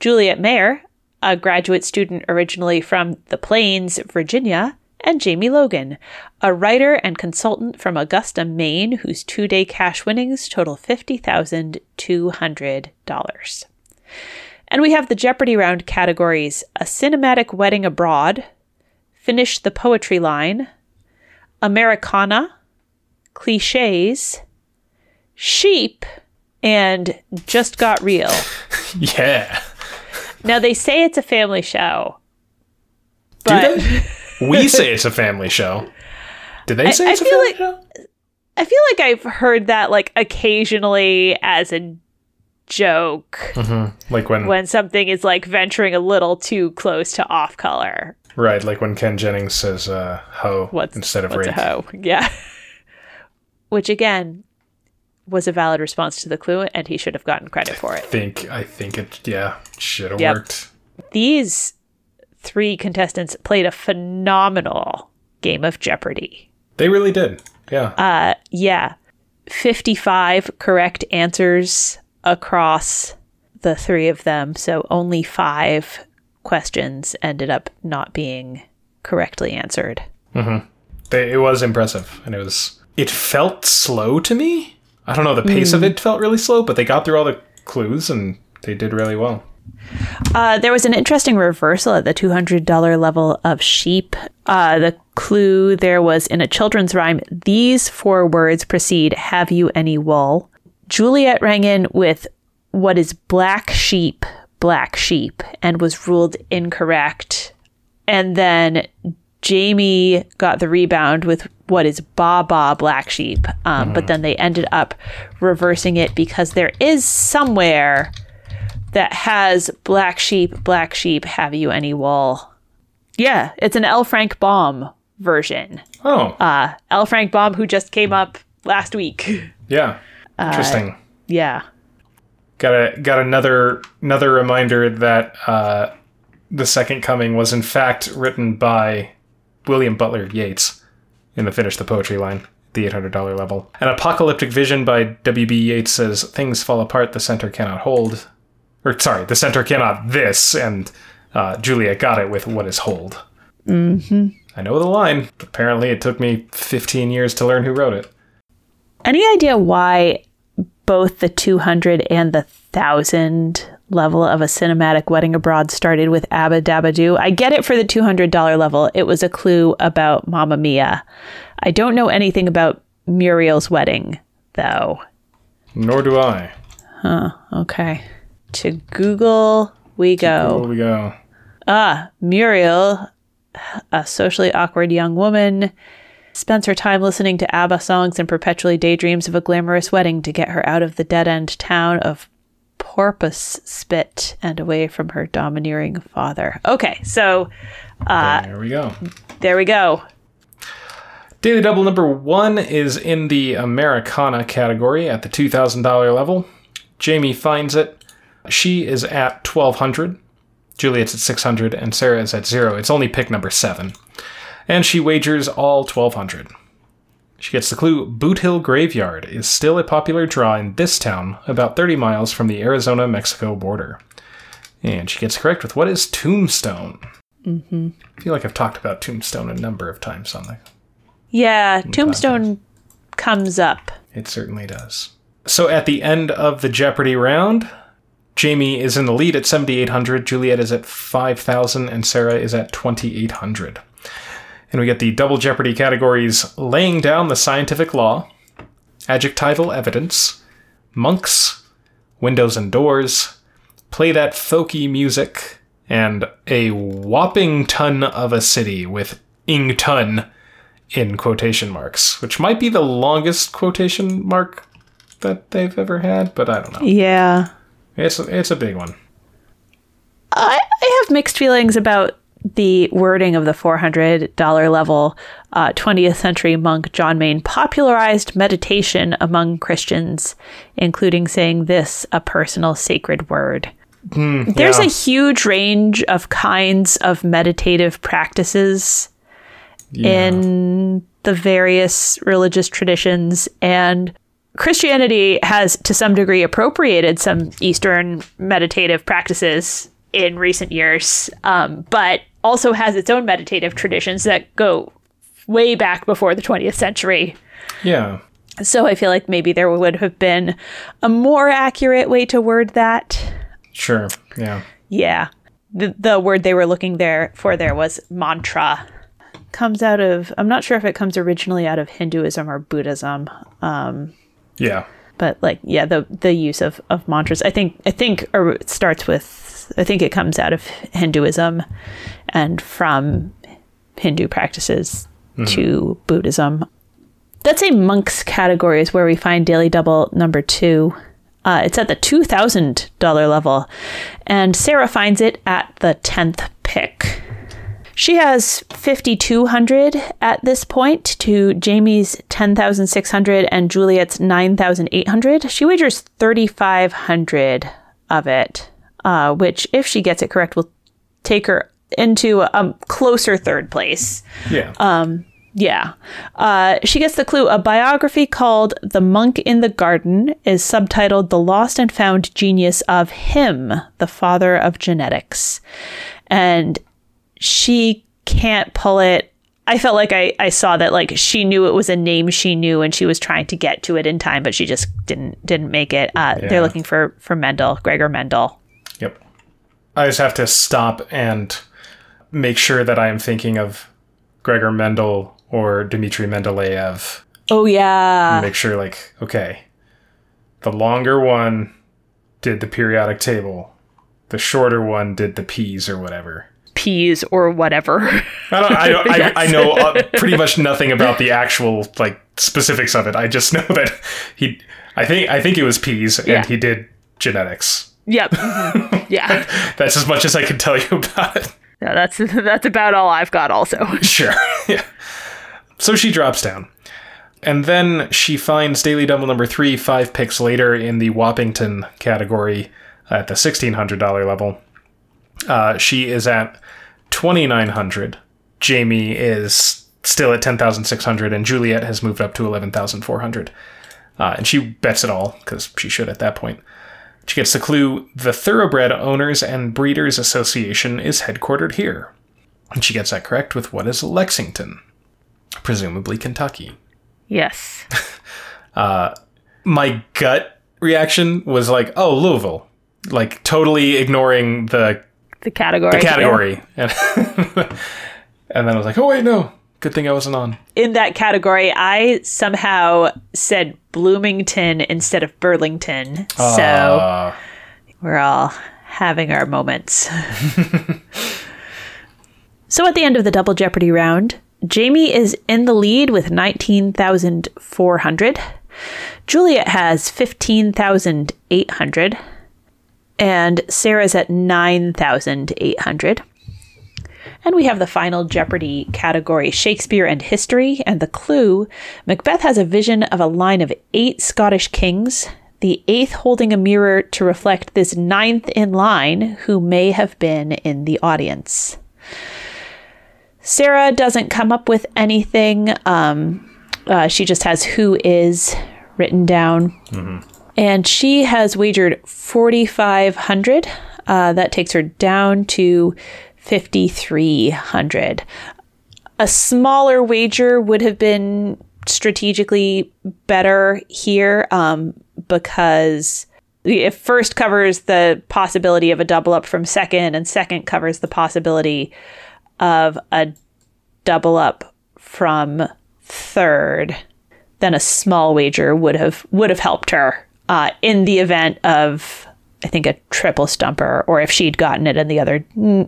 Juliet Mayer, a graduate student originally from the Plains, Virginia; and Jamie Logan, a writer and consultant from Augusta, Maine, whose two-day cash winnings total $50,200. And we have the Jeopardy round categories: a cinematic wedding abroad, finish the poetry line, Americana, cliches, sheep, and just got real. Yeah. Now, they say it's a family show. But do they? We say it's a family show. Did they say it's a family show? I feel like I've heard that like occasionally as a joke. Mm-hmm. Like when something is like venturing a little too close to off color. Right, like when Ken Jennings says ho instead of rake. What's a ho? Yeah. Which again was a valid response to the clue, and he should have gotten credit for it. I think it should have worked. These three contestants played a phenomenal game of Jeopardy. They really did. Yeah. 55 correct answers across the three of them. So only 5 questions ended up not being correctly answered. Mm-hmm. It was impressive. And it felt slow to me. I don't know. The pace of it felt really slow, but they got through all the clues and they did really well. There was an interesting reversal at the $200 level of sheep. The clue there was, in a children's rhyme, these 4 words precede "have you any wool?" Juliet rang in with what is black sheep, and was ruled incorrect. And then Jamie got the rebound with what is ba ba black sheep. But then they ended up reversing it because there is somewhere that has black sheep, have you any wool? Yeah, it's an L. Frank Baum version. Oh. L. Frank Baum, who just came up last week. Yeah, interesting. Yeah. Got another reminder that The Second Coming was in fact written by William Butler Yeats in the Finish the Poetry line, the $800 level. An apocalyptic vision by W.B. Yeats says, "Things fall apart, the center cannot hold." Or, sorry, the center cannot this, and Juliet got it with what is hold. Mm-hmm. I know the line. Apparently, it took me 15 years to learn who wrote it. Any idea why both the 200 and the 1,000 level of a cinematic wedding abroad started with Abba Dabba Doo? I get it for the $200 level. It was a clue about Mamma Mia. I don't know anything about Muriel's Wedding, though. Nor do I. Huh, okay. To Google we go. Google we go. Muriel, a socially awkward young woman, spends her time listening to ABBA songs and perpetually daydreams of a glamorous wedding to get her out of the dead-end town of Porpoise Spit and away from her domineering father. Okay, so there we go. Daily Double number one is in the Americana category at the $2,000 level. Jamie finds it. She is at $1,200. Juliet's at $600, and Sarah is at $0. It's only pick number 7. And she wagers all $1,200. She gets the clue, Boot Hill Graveyard is still a popular draw in this town, about 30 miles from the Arizona-Mexico border. And she gets correct with what is Tombstone? Mm-hmm. I feel like I've talked about Tombstone a number of times on the... Yeah, Tombstone comes up. It certainly does. So at the end of the Jeopardy round, Jamie is in the lead at $7,800, Juliet is at $5,000, and Sarah is at $2,800. And we get the Double Jeopardy categories, Laying Down the Scientific Law, Adjectival Evidence, Monks, Windows and Doors, Play That Folky Music, and A Whopping Ton of a City with Ington in quotation marks, which might be the longest quotation mark that they've ever had, but I don't know. Yeah. It's a big one. I have mixed feelings about the wording of the $400 level. 20th century monk John Mayne popularized meditation among Christians, including saying this, a personal sacred word. There's a huge range of kinds of meditative practices in the various religious traditions, and Christianity has, to some degree, appropriated some Eastern meditative practices in recent years, but also has its own meditative traditions that go way back before the 20th century. Yeah. So I feel like maybe there would have been a more accurate way to word that. Sure. Yeah. Yeah. The word they were looking for was mantra. Comes out of, I'm not sure if it comes originally out of Hinduism or Buddhism. Yeah. But the use of mantras, I think it starts with, I think it comes out of Hinduism and from Hindu practices to Buddhism. That's a monks category is where we find Daily Double number 2. It's at the $2,000 level, and Sarah finds it at the 10th pick. She has $5,200 at this point to Jamie's $10,600 and Juliet's $9,800. She wagers $3,500 of it, which, if she gets it correct, will take her into a closer third place. Yeah. She gets the clue. A biography called The Monk in the Garden is subtitled The Lost and Found Genius of Him, the Father of Genetics. And she can't pull it. I felt like I saw that, like, she knew it was a name she knew and she was trying to get to it in time, but she just didn't make it. They're looking for Mendel, Gregor Mendel. Yep. I just have to stop and make sure that I am thinking of Gregor Mendel or Dmitri Mendeleev. Oh, yeah. Make sure, like, okay, the longer one did the periodic table. The shorter one did the peas or whatever. Peas or whatever. I know pretty much nothing about the actual, like, specifics of it. I just know that I think it was peas, and he did genetics. Yep. Yeah. That's as much as I can tell you about it. Yeah, that's about all I've got also. Sure. Yeah. So she drops down. And then she finds Daily Double number 3 5 picks later in the Wappington category at the $1,600 level. She is at $2,900. Jamie is still at $10,600, and Juliet has moved up to $11,400. And she bets it all, because she should at that point. She gets the clue, the Thoroughbred Owners and Breeders Association is headquartered here. And she gets that correct with what is Lexington? Presumably Kentucky. Yes. My gut reaction was like, oh, Louisville. Like, totally ignoring the category. The category. Yeah. And then I was like, oh, wait, no. Good thing I wasn't on. In that category, I somehow said Bloomington instead of Burlington. So we're all having our moments. So at the end of the Double Jeopardy round, Jamie is in the lead with $19,400. Juliet has $15,800. And Sarah's at $9,800. And we have the final Jeopardy category, Shakespeare and History. And the clue, Macbeth has a vision of a line of 8 Scottish kings, the 8th holding a mirror to reflect this 9th in line who may have been in the audience. Sarah doesn't come up with anything. She just has who is written down. Mm-hmm. And she has wagered 4,500. That takes her down to 5,300. A smaller wager would have been strategically better here because it first covers the possibility of a double up from second, and second covers the possibility of a double up from third. Then a small wager would have helped her in the event of, I think, a triple stumper, or if she'd gotten it and the other two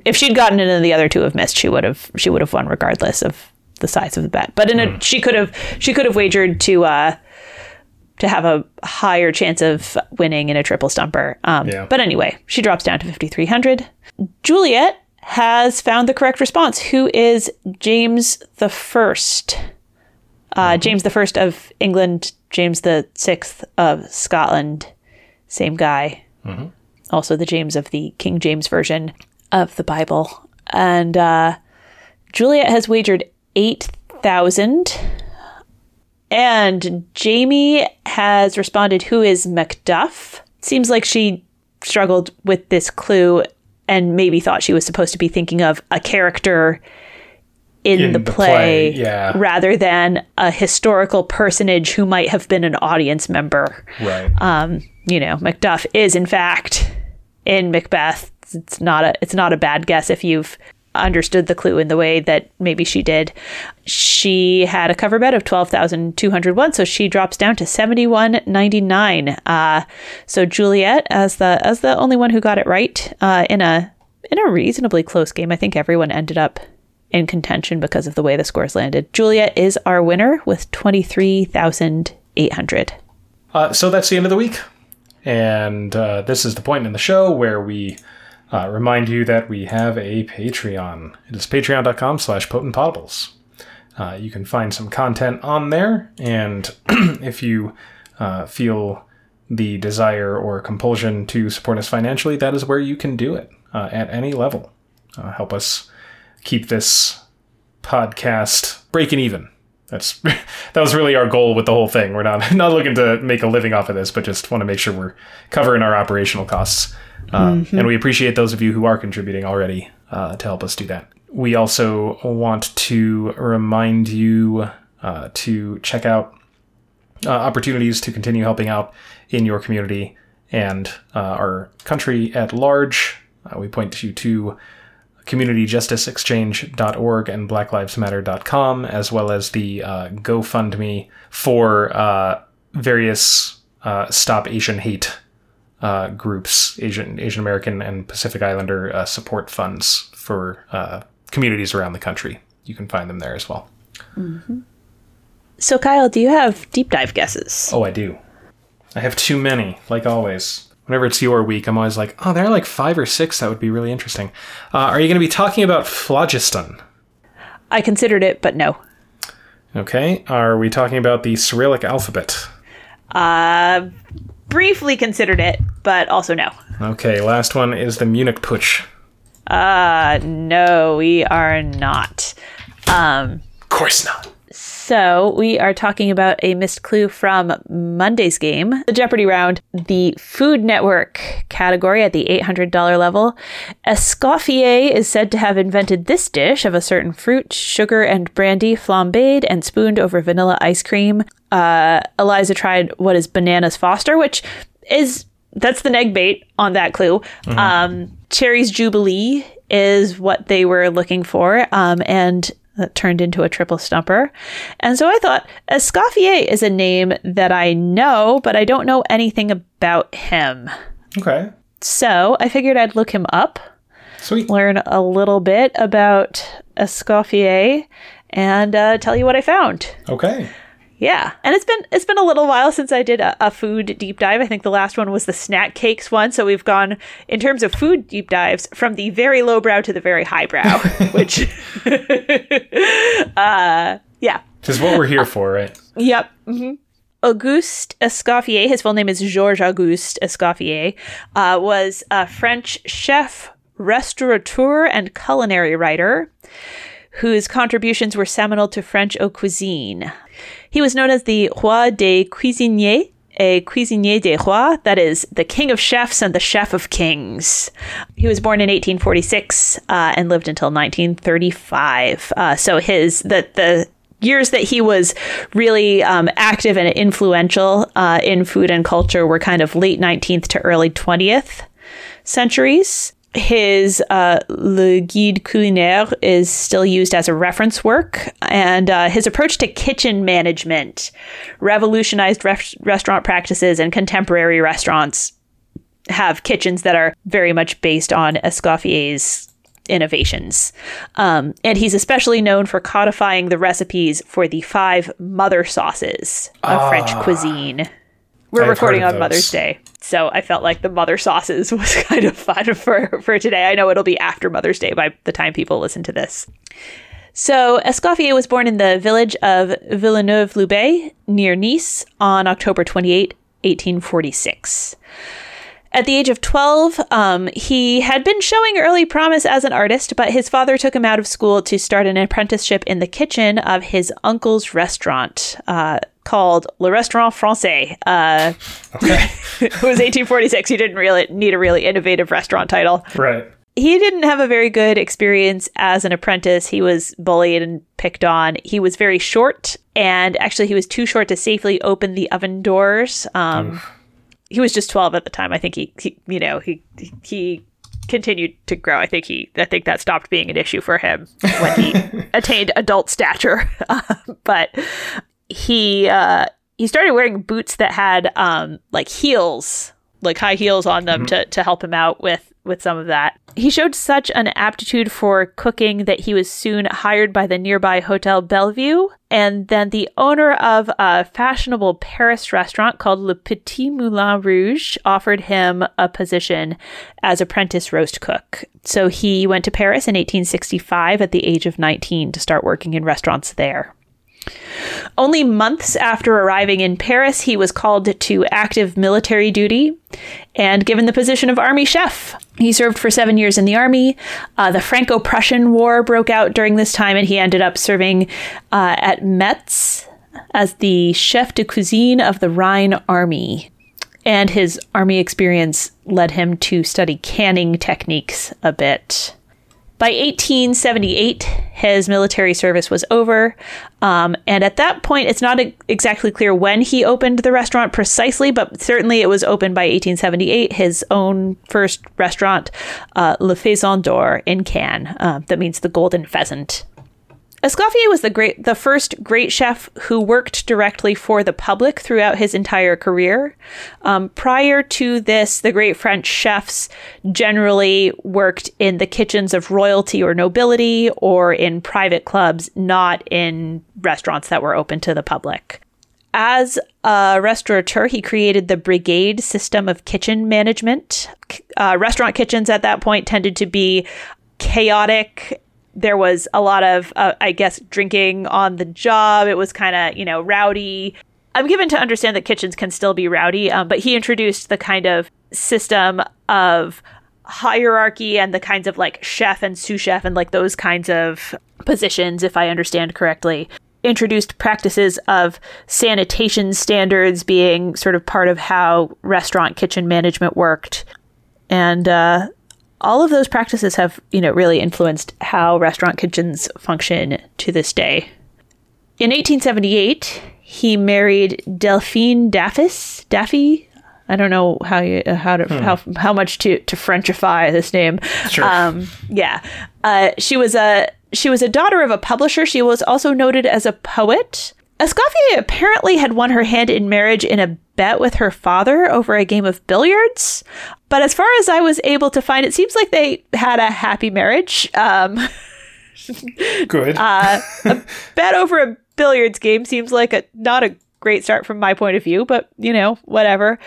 have missed, she would have won regardless of the size of the bet. But she could have wagered to have a higher chance of winning in a triple stumper. But anyway, she drops down to 5,300. Juliet has found the correct response, who is James I. James I of England, James VI of Scotland, same guy. Mm-hmm. Also the James of the King James version of the Bible. And Juliet has wagered 8,000. And Jamie has responded, who is Macduff? Seems like she struggled with this clue and maybe thought she was supposed to be thinking of a character in the play rather than a historical personage who might have been an audience member. Right. Macduff is in fact in Macbeth. It's not a bad guess if you've understood the clue in the way that maybe she did. She had a cover bet of 12,201, so she drops down to 7,199. So Juliet, as the only one who got it right in a reasonably close game. I think everyone ended up in contention because of the way the scores landed. Juliet is our winner with 23,800. So that's the end of the week. And this is the point in the show where we remind you that we have a Patreon. It is patreon.com/potentpotables. You can find some content on there. And if you feel the desire or compulsion to support us financially, that is where you can do it at any level. Help us keep this podcast breaking even. That was really our goal with the whole thing. We're not looking to make a living off of this, but just want to make sure we're covering our operational costs. And we appreciate those of you who are contributing already to help us do that. We also want to remind you to check out opportunities to continue helping out in your community and our country at large. We point you to communityjusticeexchange.org and blacklivesmatter.com, as well as the GoFundMe for various Stop Asian Hate groups, Asian American and Pacific Islander support funds for communities around the country. You can find them there as well. Mm-hmm. So Kyle, do you have deep dive guesses? Oh, I do. I have too many, like always. Whenever it's your week, I'm always like, oh, there are like 5 or 6 that would be really interesting. Are you going to be talking about phlogiston? I considered it, but no. Okay. Are we talking about the Cyrillic alphabet? Briefly considered it, but also no. Okay. Last one is the Munich Putsch. No, we are not. Of course not. So we are talking about a missed clue from Monday's game, the Jeopardy round, the Food Network category at the $800 level. Escoffier is said to have invented this dish of a certain fruit, sugar and brandy, flambéed and spooned over vanilla ice cream. Eliza tried what is bananas foster, which is, that's the neg bait on that clue. Mm-hmm. Cherry's Jubilee is what they were looking for, and that turned into a triple stumper. And so I thought, Escoffier is a name that I know, but I don't know anything about him. Okay. So I figured I'd look him up. Sweet. Learn a little bit about Escoffier and tell you what I found. Okay. Yeah. And it's been a little while since I did a food deep dive. I think the last one was the snack cakes one. So we've gone, in terms of food deep dives, from the very lowbrow to the very highbrow, which, yeah. This is what we're here for, right? Yep. Mm-hmm. Auguste Escoffier, his full name is Georges Auguste Escoffier, was a French chef, restaurateur, and culinary writer whose contributions were seminal to French haute cuisine. He was known as the Roi des Cuisiniers, a Cuisinier des Rois, that is, the King of Chefs and the Chef of Kings. He was born in 1846 and lived until 1935. So his the years that he was really active and influential in food and culture were kind of late 19th to early 20th centuries. His Le Guide Culinaire is still used as a reference work, and his approach to kitchen management revolutionized restaurant practices, and contemporary restaurants have kitchens that are very much based on Escoffier's innovations. And he's especially known for codifying the recipes for the 5 mother sauces of French cuisine. We're recording on Mother's Day, so I felt like the mother sauces was kind of fun for today. I know it'll be after Mother's Day by the time people listen to this. So Escoffier was born in the village of Villeneuve-Loubet near Nice on October 28, 1846. At the age of 12, he had been showing early promise as an artist, but his father took him out of school to start an apprenticeship in the kitchen of his uncle's restaurant, called Le Restaurant Français. Okay. It was 1846. He didn't really need a really innovative restaurant title. Right. He didn't have a very good experience as an apprentice. He was bullied and picked on. He was very short, and actually he was too short to safely open the oven doors. He was just 12 at the time. I think he continued to grow. I think that stopped being an issue for him when he attained adult stature. But he started wearing boots that had heels, like high heels on them, to help him out with some of that. He showed such an aptitude for cooking that he was soon hired by the nearby Hotel Bellevue, and then the owner of a fashionable Paris restaurant called Le Petit Moulin Rouge offered him a position as apprentice roast cook. So he went to Paris in 1865 at the age of 19 to start working in restaurants there. Only months after arriving in Paris, he was called to active military duty and given the position of army chef. He served for 7 years in the army. The Franco-Prussian War broke out during this time, and he ended up serving at Metz as the chef de cuisine of the Rhine Army. And his army experience led him to study canning techniques a bit. By 1878, his military service was over, and at that point, it's not exactly clear when he opened the restaurant precisely, but certainly it was opened by 1878, his own first restaurant, Le Faisan d'Or in Cannes. That means the Golden Pheasant. Escoffier was the first great chef who worked directly for the public throughout his entire career. Prior to this, the great French chefs generally worked in the kitchens of royalty or nobility or in private clubs, not in restaurants that were open to the public. As a restaurateur, he created the brigade system of kitchen management. Restaurant kitchens at that point tended to be chaotic. There was a lot of, drinking on the job. It was kind of, rowdy. I'm given to understand that kitchens can still be rowdy, but he introduced the kind of system of hierarchy and the kinds of chef and sous chef and those kinds of positions, if I understand correctly. Introduced practices of sanitation standards being sort of part of how restaurant kitchen management worked. And, all of those practices have, really influenced how restaurant kitchens function to this day. In 1878, he married Delphine Daffy. I don't know how much to Frenchify this name. Sure. She was a daughter of a publisher. She was also noted as a poet. Escoffier apparently had won her hand in marriage in a bet with her father over a game of billiards. But as far as I was able to find, it seems like they had a happy marriage. Good. A bet over a billiards game seems like not a great start from my point of view, but whatever.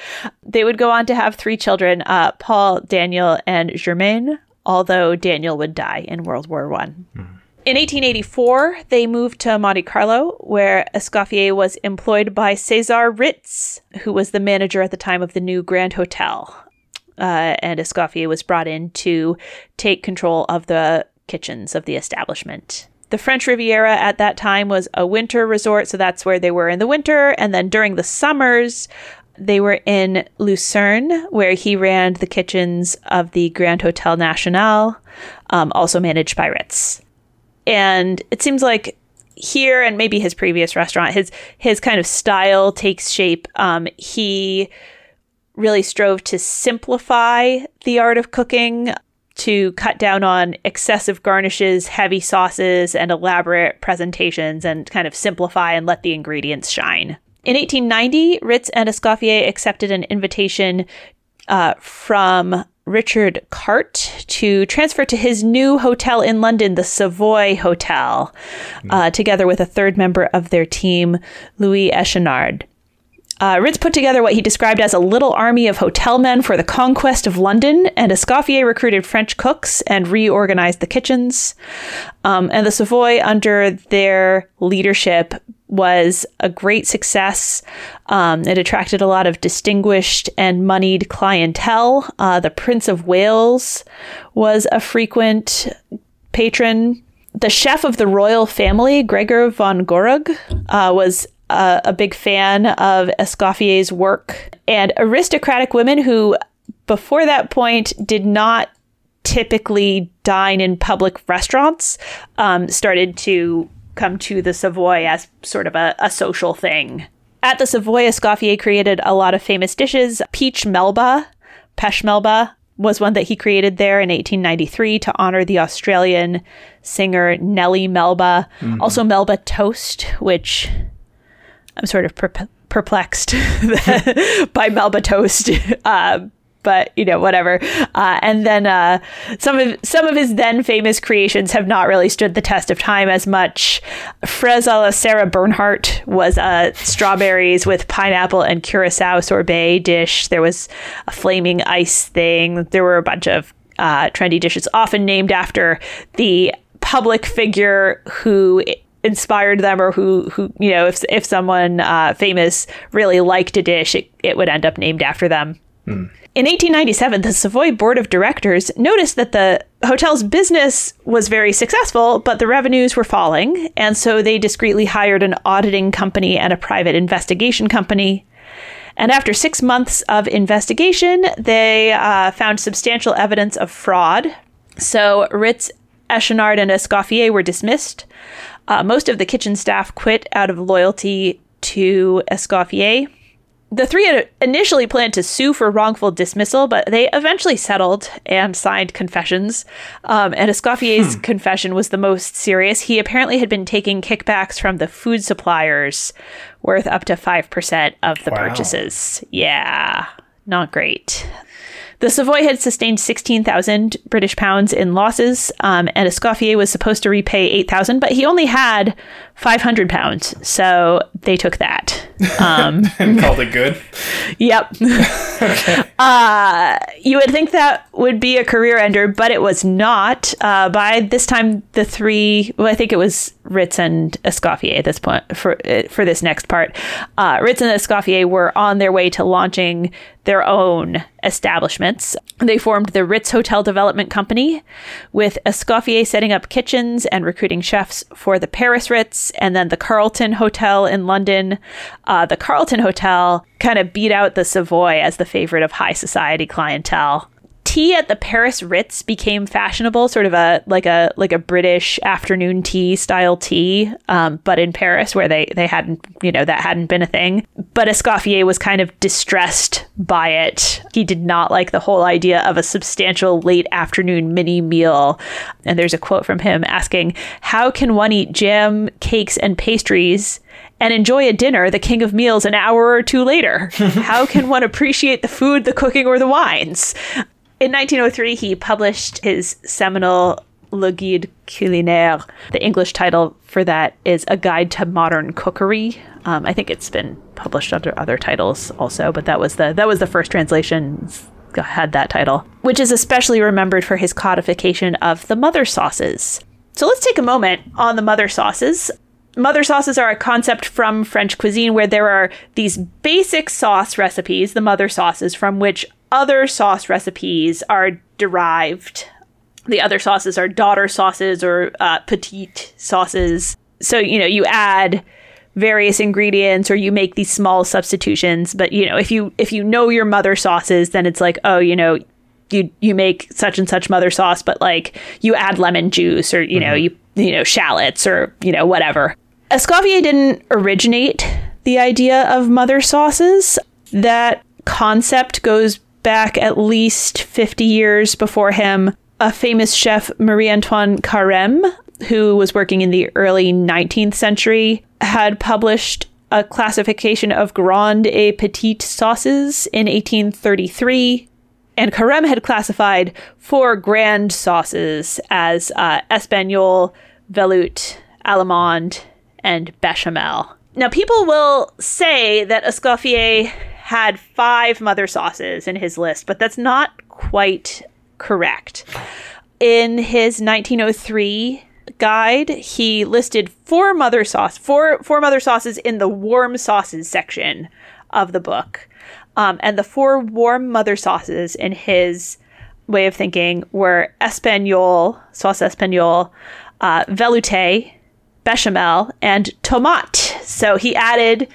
They would go on to have three children, Paul, Daniel, and Germaine, although Daniel would die in World War I. Mm-hmm. In 1884, they moved to Monte Carlo, where Escoffier was employed by Cesar Ritz, who was the manager at the time of the new Grand Hotel. And Escoffier was brought in to take control of the kitchens of the establishment. The French Riviera at that time was a winter resort, so that's where they were in the winter. And then during the summers, they were in Lucerne, where he ran the kitchens of the Grand Hotel National, also managed by Ritz. And it seems like here, and maybe his previous restaurant, his kind of style takes shape. He really strove to simplify the art of cooking, to cut down on excessive garnishes, heavy sauces, and elaborate presentations, and kind of simplify and let the ingredients shine. In 1890, Ritz and Escoffier accepted an invitation from Richard Carte to transfer to his new hotel in London, the Savoy Hotel, together with a third member of their team, Louis Echenard. Ritz put together what he described as a little army of hotel men for the conquest of London, and Escoffier recruited French cooks and reorganized the kitchens. And the Savoy, under their leadership, was a great success. It attracted a lot of distinguished and moneyed clientele. The Prince of Wales was a frequent patron. The chef of the royal family, Gregor von Gorog, was a big fan of Escoffier's work, and aristocratic women who before that point did not typically dine in public restaurants started to come to the Savoy as sort of a social thing. At the Savoy, Escoffier created a lot of famous dishes. Pesh Melba was one that he created there in 1893 to honor the Australian singer Nellie Melba. Mm-hmm. Also Melba toast, which I'm sort of perplexed by Melba toast, but whatever. And then some of his then famous creations have not really stood the test of time as much. Fraise à la Sarah Bernhardt was a strawberries with pineapple and curacao sorbet dish. There was a flaming ice thing. There were a bunch of trendy dishes, often named after the public figure who inspired them, or who if someone famous really liked a dish, it would end up named after them. Mm. In 1897, the Savoy Board of Directors noticed that the hotel's business was very successful, but the revenues were falling, and so they discreetly hired an auditing company and a private investigation company. And after 6 months of investigation, they found substantial evidence of fraud. So Ritz, Echenard, and Escoffier were dismissed. Most of the kitchen staff quit out of loyalty to Escoffier. The three had initially planned to sue for wrongful dismissal, but they eventually settled and signed confessions. And Escoffier's confession was the most serious. He apparently had been taking kickbacks from the food suppliers worth up to 5% of the purchases. Yeah, not great. The Savoy had sustained 16,000 British pounds in losses, and Escoffier was supposed to repay 8,000, but he only had 500 pounds, so they took that. And called it good? Yep. You would think that would be a career ender, but it was not. By this time, the three, I think it was Ritz and Escoffier at this point for this next part. Ritz and Escoffier were on their way to launching their own establishments. They formed the Ritz Hotel Development Company, with Escoffier setting up kitchens and recruiting chefs for the Paris Ritz, and then the Carlton Hotel in London. The Carlton Hotel kind of beat out the Savoy as the favorite of high society clientele. Tea at the Paris Ritz became fashionable, sort of a British afternoon tea style tea, but in Paris, where they hadn't, that hadn't been a thing. But Escoffier was kind of distressed by it. He did not like the whole idea of a substantial late afternoon mini meal. And there's a quote from him asking, "How can one eat jam, cakes, and pastries and enjoy a dinner, the king of meals, an hour or two later? How can one appreciate the food, the cooking, or the wines?" In 1903, he published his seminal Le Guide Culinaire. The English title for that is A Guide to Modern Cookery. I think it's been published under other titles also, but that was the first translation had that title, which is especially remembered for his codification of the mother sauces. So let's take a moment on the mother sauces. Mother sauces are a concept from French cuisine where there are these basic sauce recipes, the mother sauces, from which other sauce recipes are derived. The other sauces are daughter sauces or petite sauces. So, you know, you add various ingredients or you make these small substitutions. But, you know, if you know your mother sauces, then it's like, oh, you know, you make such and such mother sauce, but like you add lemon juice or, you know, you know, shallots or, you know, whatever. Escoffier didn't originate the idea of mother sauces. That concept goes back at least 50 years before him. A famous chef, Marie-Antoine Carême, who was working in the early 19th century, had published a classification of grande et petite sauces in 1833. And Carême had classified four grand sauces as Espagnole, Veloute, Allemande, and Bechamel. Now, people will say that Escoffier had five mother sauces in his list, but that's not quite correct. In his 1903 guide, he listed four mother sauces in the warm sauces section of the book. And the four warm mother sauces in his way of thinking were Espagnole, sauce Espagnole, Velouté, Bechamel, and Tomate. So he added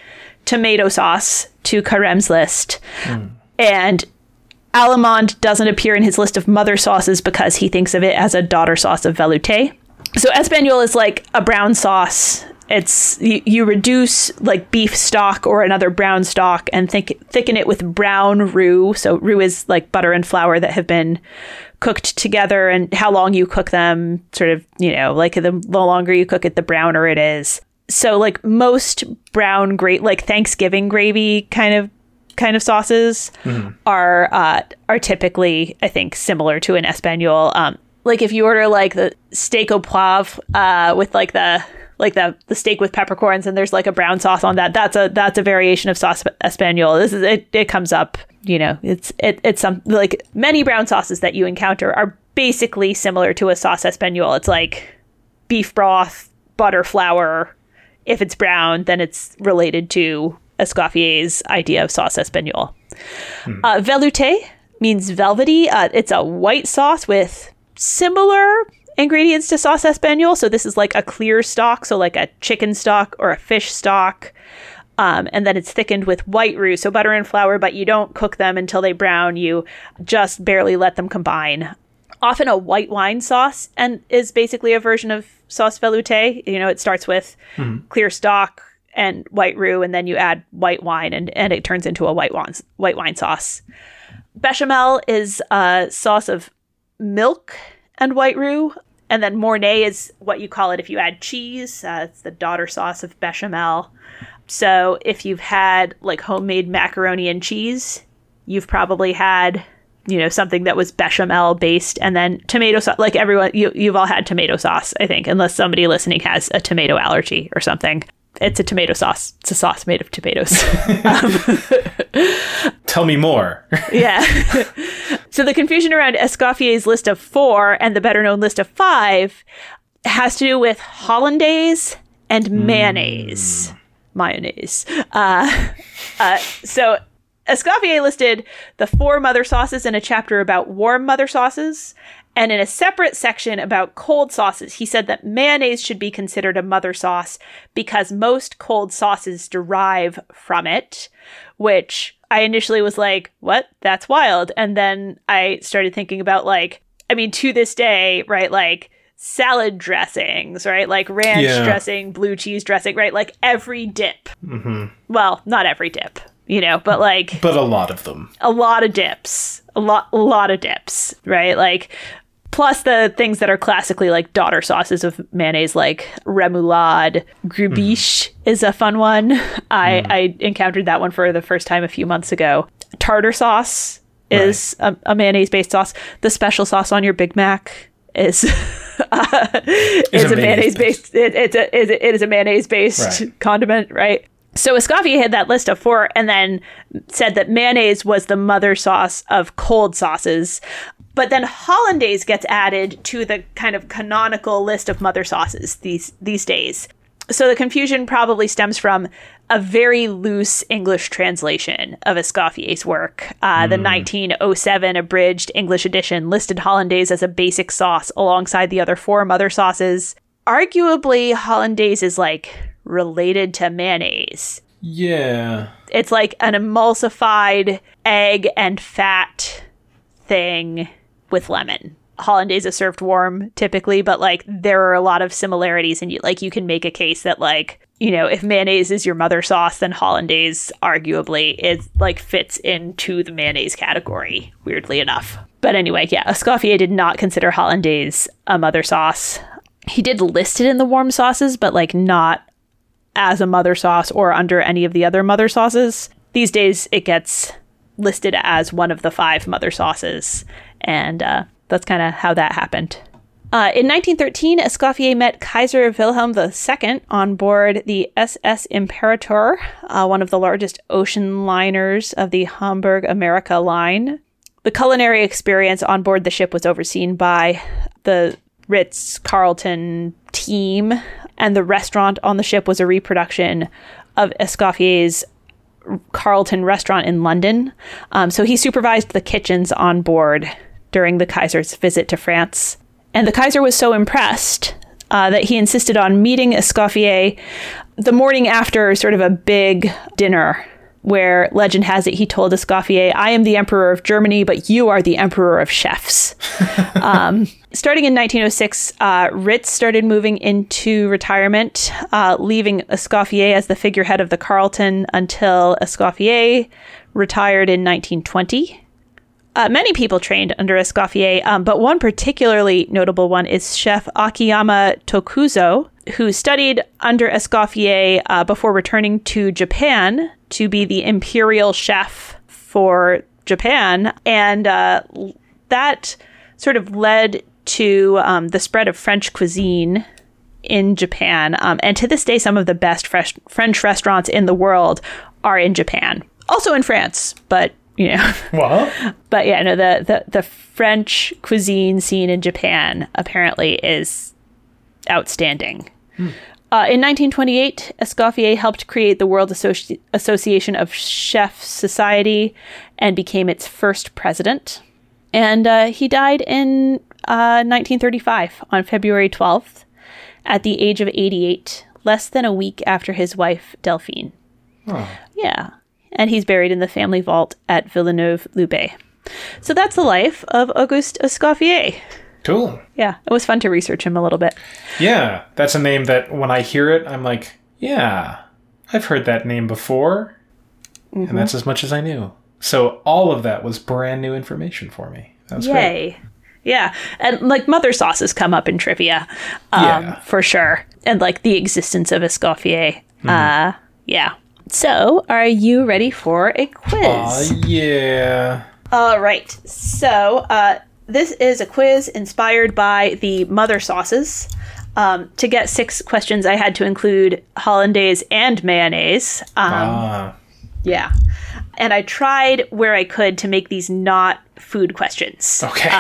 tomato sauce to Carême's list. And Allemande doesn't appear in his list of mother sauces because he thinks of it as a daughter sauce of velouté. So Espagnole is like a brown sauce. It's you reduce like beef stock or another brown stock and thicken it with brown roux. So roux is like butter and flour that have been cooked together, and how long you cook them, sort of, you know, like the longer you cook it, the browner it is. So like most brown like Thanksgiving gravy kind of sauces are typically, I think, similar to an Espagnole. Like if you order like the steak au poivre with like the steak with peppercorns, and there's like a brown sauce on that, that's a variation of sauce Espagnole. This is it. It comes up, you know. It's some, like, many brown sauces that you encounter are basically similar to a sauce Espagnole. It's like beef broth, butter, flour. If it's brown, then it's related to Escoffier's idea of sauce Espagnole. Velouté means velvety. It's a white sauce with similar ingredients to sauce Espagnole. So this is like a clear stock, so like a chicken stock or a fish stock. And then it's thickened with white roux, so butter and flour, but you don't cook them until they brown. You just barely let them combine. Often a white wine sauce and is basically a version of sauce velouté. You know, it starts with clear stock and white roux, and then you add white wine, and it turns into a white wine sauce. Bechamel is a sauce of milk and white roux, and then Mornay is what you call it if you add cheese. It's the daughter sauce of Bechamel. So if you've had like homemade macaroni and cheese, you've probably had, you know, something that was Bechamel based. And then tomato sauce, like everyone, you've all had tomato sauce, I think, unless somebody listening has a tomato allergy or something. It's a tomato sauce. It's a sauce made of tomatoes. Tell me more. Yeah. So the confusion around Escoffier's list of four and the better known list of five has to do with hollandaise and mayonnaise. So Escoffier listed the four mother sauces in a chapter about warm mother sauces. And in a separate section about cold sauces, he said that mayonnaise should be considered a mother sauce because most cold sauces derive from it, which I initially was like, what? That's wild. And then I started thinking about, like, I mean, to this day, right, like salad dressings, right, like ranch dressing, blue cheese dressing, right, like every dip. Well, not every dip, you know, but like. But a lot of them. A lot of dips. A lot of dips, right? Like, plus the things that are classically like daughter sauces of mayonnaise, like remoulade. Gribiche is a fun one. I encountered that one for the first time a few months ago. Tartar sauce is a mayonnaise-based sauce. The special sauce on your Big Mac is a mayonnaise based right. condiment, right? So Escoffier had that list of four and then said that mayonnaise was the mother sauce of cold sauces. But then hollandaise gets added to the kind of canonical list of mother sauces these days. So the confusion probably stems from a very loose English translation of Escoffier's work. The 1907 abridged English edition listed hollandaise as a basic sauce alongside the other four mother sauces. Arguably, hollandaise is like related to mayonnaise. Yeah. It's like an emulsified egg and fat thing with lemon. Hollandaise is served warm typically, but like there are a lot of similarities, and you can make a case that like, you know, if mayonnaise is your mother sauce, then hollandaise arguably is like fits into the mayonnaise category, weirdly enough. But anyway, yeah, Escoffier did not consider hollandaise a mother sauce. He did list it in the warm sauces, but like not as a mother sauce or under any of the other mother sauces. These days it gets listed as one of the five mother sauces, and that's kind of how that happened. In 1913, Escoffier met Kaiser Wilhelm II on board the SS Imperator, one of the largest ocean liners of the Hamburg America Line. The culinary experience on board the ship was overseen by the Ritz-Carlton team, and the restaurant on the ship was a reproduction of Escoffier's Carlton restaurant in London. So he supervised the kitchens on board during the Kaiser's visit to France. And the Kaiser was so impressed that he insisted on meeting Escoffier the morning after sort of a big dinner where legend has it he told Escoffier, "I am the Emperor of Germany, but you are the Emperor of Chefs." Starting in 1906, Ritz started moving into retirement, leaving Escoffier as the figurehead of the Carlton until Escoffier retired in 1920. Many people trained under Escoffier, but one particularly notable one is Chef Akiyama Tokuzo, who studied under Escoffier before returning to Japan to be the imperial chef for Japan. And that sort of led to the spread of French cuisine in Japan. And to this day, some of the best French restaurants in the world are in Japan. Also in France, but... you know. What? But yeah, no, the French cuisine scene in Japan apparently is outstanding. In 1928, Escoffier helped create the World Association of Chef Society and became its first president. And he died in 1935 on February 12th at the age of 88, less than a week after his wife, Delphine. Oh. Yeah. And he's buried in the family vault at Villeneuve-Loubet. So that's the life of Auguste Escoffier. Cool. Yeah, it was fun to research him a little bit. Yeah, that's a name that when I hear it, I'm like, yeah, I've heard that name before. Mm-hmm. And that's as much as I knew. So all of that was brand new information for me. That's great. Yeah, and like mother sauces come up in trivia, for sure. And like the existence of Escoffier. Mm-hmm. Yeah. So, are you ready for a quiz? Yeah. All right. So, this is a quiz inspired by the mother sauces. To get 6 questions, I had to include hollandaise and mayonnaise. Yeah. And I tried where I could to make these not food questions. Okay.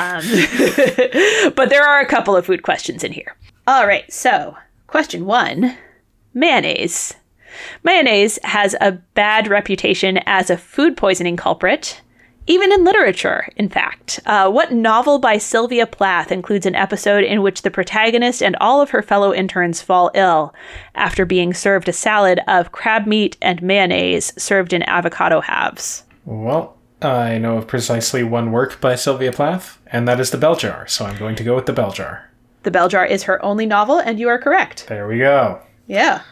But there are a couple of food questions in here. All right. So, question 1, mayonnaise. Mayonnaise has a bad reputation as a food poisoning culprit, even in literature, in fact. What novel by Sylvia Plath includes an episode in which the protagonist and all of her fellow interns fall ill after being served a salad of crab meat and mayonnaise served in avocado halves? Well, I know of precisely one work by Sylvia Plath, and that is The Bell Jar, so I'm going to go with The Bell Jar. The Bell Jar is her only novel, and you are correct. There we go. Yeah.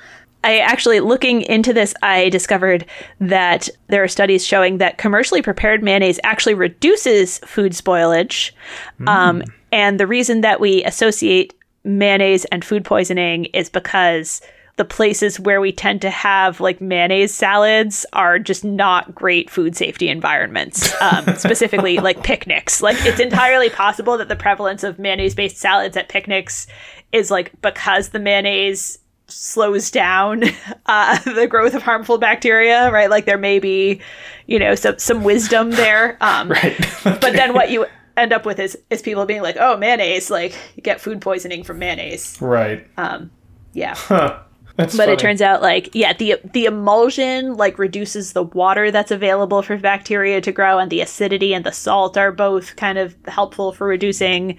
I actually, looking into this, I discovered that there are studies showing that commercially prepared mayonnaise actually reduces food spoilage. And the reason that we associate mayonnaise and food poisoning is because the places where we tend to have like mayonnaise salads are just not great food safety environments, specifically like picnics. Like it's entirely possible that the prevalence of mayonnaise-based salads at picnics is like because the mayonnaise slows down the growth of harmful bacteria, right? Like there may be, you know, some wisdom there. Right. But then what you end up with is people being like, oh, mayonnaise, like you get food poisoning from mayonnaise. Right. Yeah. Huh. That's but funny. It turns out, like, yeah, the emulsion, like, reduces the water that's available for bacteria to grow, and the acidity and the salt are both kind of helpful for reducing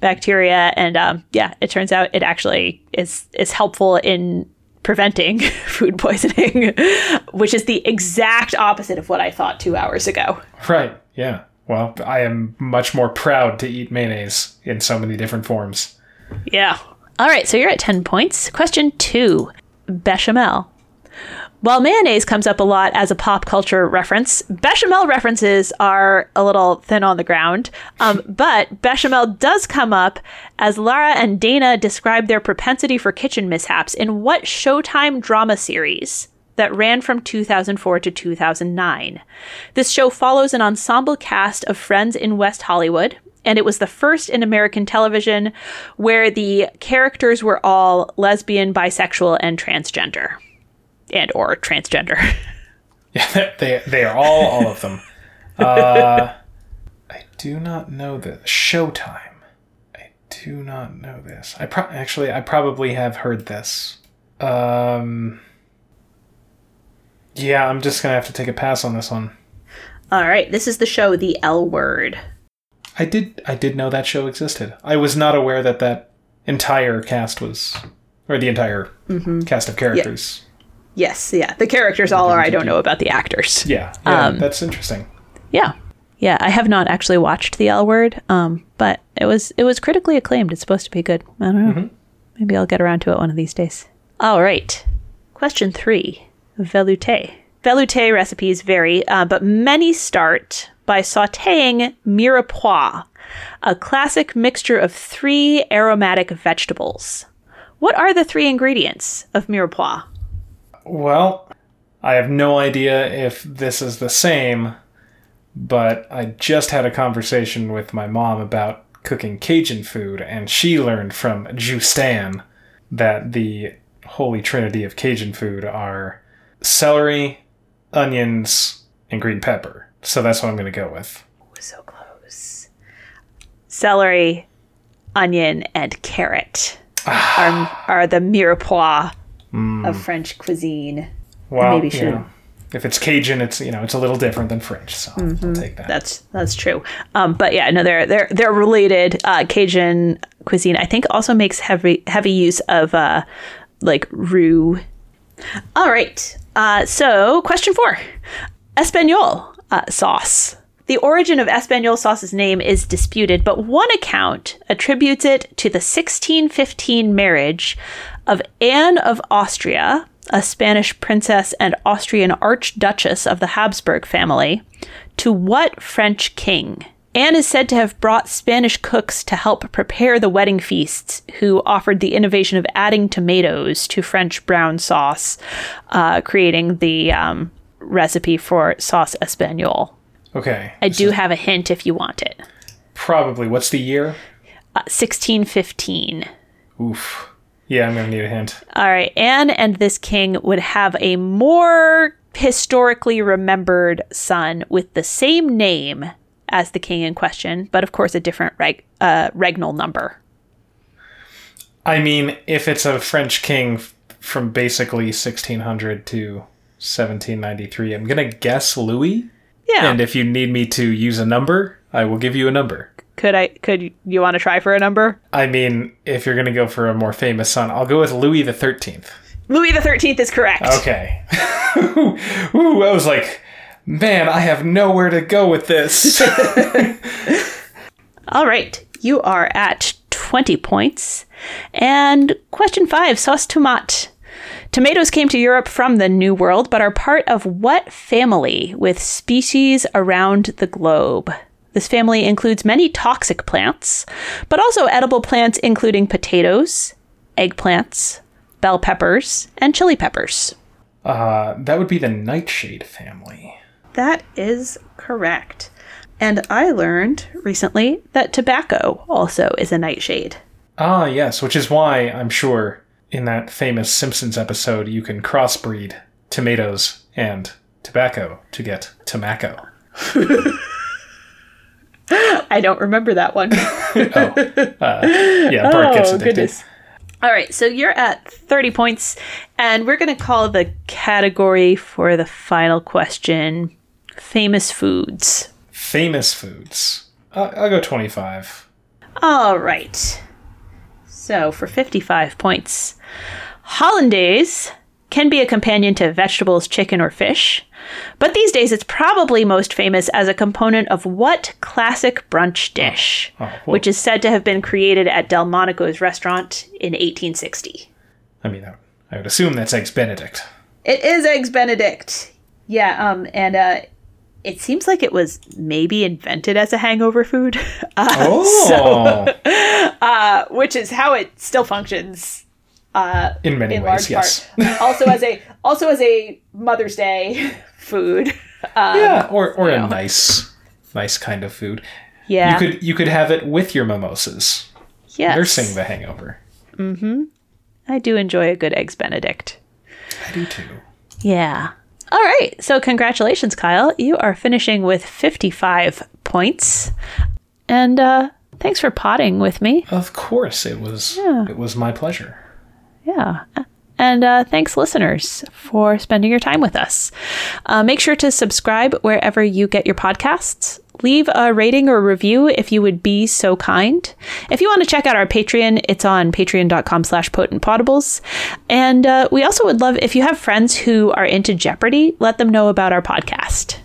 bacteria. And, yeah, it turns out it actually is helpful in preventing food poisoning, which is the exact opposite of what I thought 2 hours ago. Right, yeah. Well, I am much more proud to eat mayonnaise in so many different forms. Yeah. All right, so you're at 10 points. Question 2, bechamel. While mayonnaise comes up a lot as a pop culture reference, bechamel references are a little thin on the ground. But bechamel does come up as Lara and Dana describe their propensity for kitchen mishaps in what Showtime drama series that ran from 2004 to 2009? This show follows an ensemble cast of friends in West Hollywood, and it was the first in American television where the characters were all lesbian, bisexual, and transgender. And or transgender. Yeah, they are all of them. I do not know this. Showtime. I do not know this. I probably have heard this. Yeah, I'm just going to have to take a pass on this one. All right. This is the show The L Word. I did know that show existed. I was not aware that entire cast was, or the entire cast of characters. Yeah. Yes, yeah. The characters all are, I don't know about the actors. Yeah, yeah, that's interesting. Yeah. Yeah, I have not actually watched The L Word, but it was critically acclaimed. It's supposed to be good. I don't know. Mm-hmm. Maybe I'll get around to it one of these days. All right. Question 3, velouté. Velouté recipes vary, but many start by sautéing mirepoix, a classic mixture of 3 aromatic vegetables. What are the 3 ingredients of mirepoix? Well, I have no idea if this is the same, but I just had a conversation with my mom about cooking Cajun food, and she learned from Justin that the holy trinity of Cajun food are celery, onions, and green pepper. So that's what I'm going to go with. Oh, so close. Celery, onion, and carrot are the mirepoix of French cuisine. Well, maybe if it's Cajun, it's it's a little different than French, so I'll take that. That's true. But yeah, no, they're related. Cajun cuisine, I think, also makes heavy use of like roux. All right. So question 4, Espagnole. Sauce. The origin of Espagnole sauce's name is disputed, but one account attributes it to the 1615 marriage of Anne of Austria, a Spanish princess and Austrian archduchess of the Habsburg family, to what French king? Anne is said to have brought Spanish cooks to help prepare the wedding feasts, who offered the innovation of adding tomatoes to French brown sauce, creating the recipe for sauce espagnole. Okay. I do have a hint if you want it. Probably. What's the year? 1615. Oof. Yeah, I'm going to need a hint. All right. Anne and this king would have a more historically remembered son with the same name as the king in question, but of course a different regnal number. I mean, if it's a French king from basically 1600 to 1793. I'm going to guess Louis. Yeah. And if you need me to use a number, I will give you a number. Could you want to try for a number? I mean, if you're going to go for a more famous son, I'll go with Louis the 13th. Louis the 13th is correct. Okay. Ooh, I was like, man, I have nowhere to go with this. All right. You are at 20 points. And question 5, sauce tomate. Tomatoes came to Europe from the New World, but are part of what family with species around the globe? This family includes many toxic plants, but also edible plants including potatoes, eggplants, bell peppers, and chili peppers. That would be the nightshade family. That is correct. And I learned recently that tobacco also is a nightshade. Ah, yes, which is why, I'm sure, in that famous Simpsons episode, you can crossbreed tomatoes and tobacco to get tomaco. I don't remember that one. Yeah, Bart gets addicted. Goodness. All right, so you're at 30 points, and we're going to call the category for the final question famous foods. Famous foods. I'll go 25. All right. So for 55 points, hollandaise can be a companion to vegetables, chicken, or fish. But these days, it's probably most famous as a component of what classic brunch dish, which is said to have been created at Delmonico's restaurant in 1860? I mean, I would assume that's Eggs Benedict. It is Eggs Benedict. Yeah, and it seems like it was maybe invented as a hangover food. Which is how it still functions. In many ways, yes. also as a Mother's Day food. Or a nice kind of food. Yeah. You could have it with your mimosas. Yes. Nursing the hangover. Mm-hmm. I do enjoy a good Eggs Benedict. I do too. Yeah. All right. So congratulations, Kyle. You are finishing with 55 points. And thanks for potting with me. Of course. It was my pleasure. Yeah. And thanks, listeners, for spending your time with us. Make sure to subscribe wherever you get your podcasts. Leave a rating or review if you would be so kind. If you want to check out our Patreon, it's on patreon.com/potentpotables. And we also would love, if you have friends who are into Jeopardy, let them know about our podcast.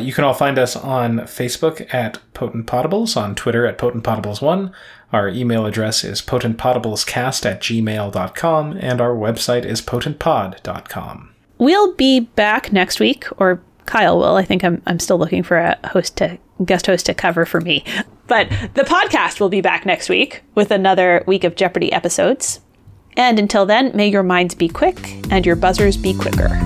You can all find us on Facebook at Potent Potables, on Twitter at Potent Potables1. Our email address is potentpotablescast@gmail.com, and our website is potentpod.com. We'll be back next week, or Kyle will. I think I'm still looking for a guest host to cover for me. But the podcast will be back next week with another week of Jeopardy episodes. And until then, may your minds be quick and your buzzers be quicker.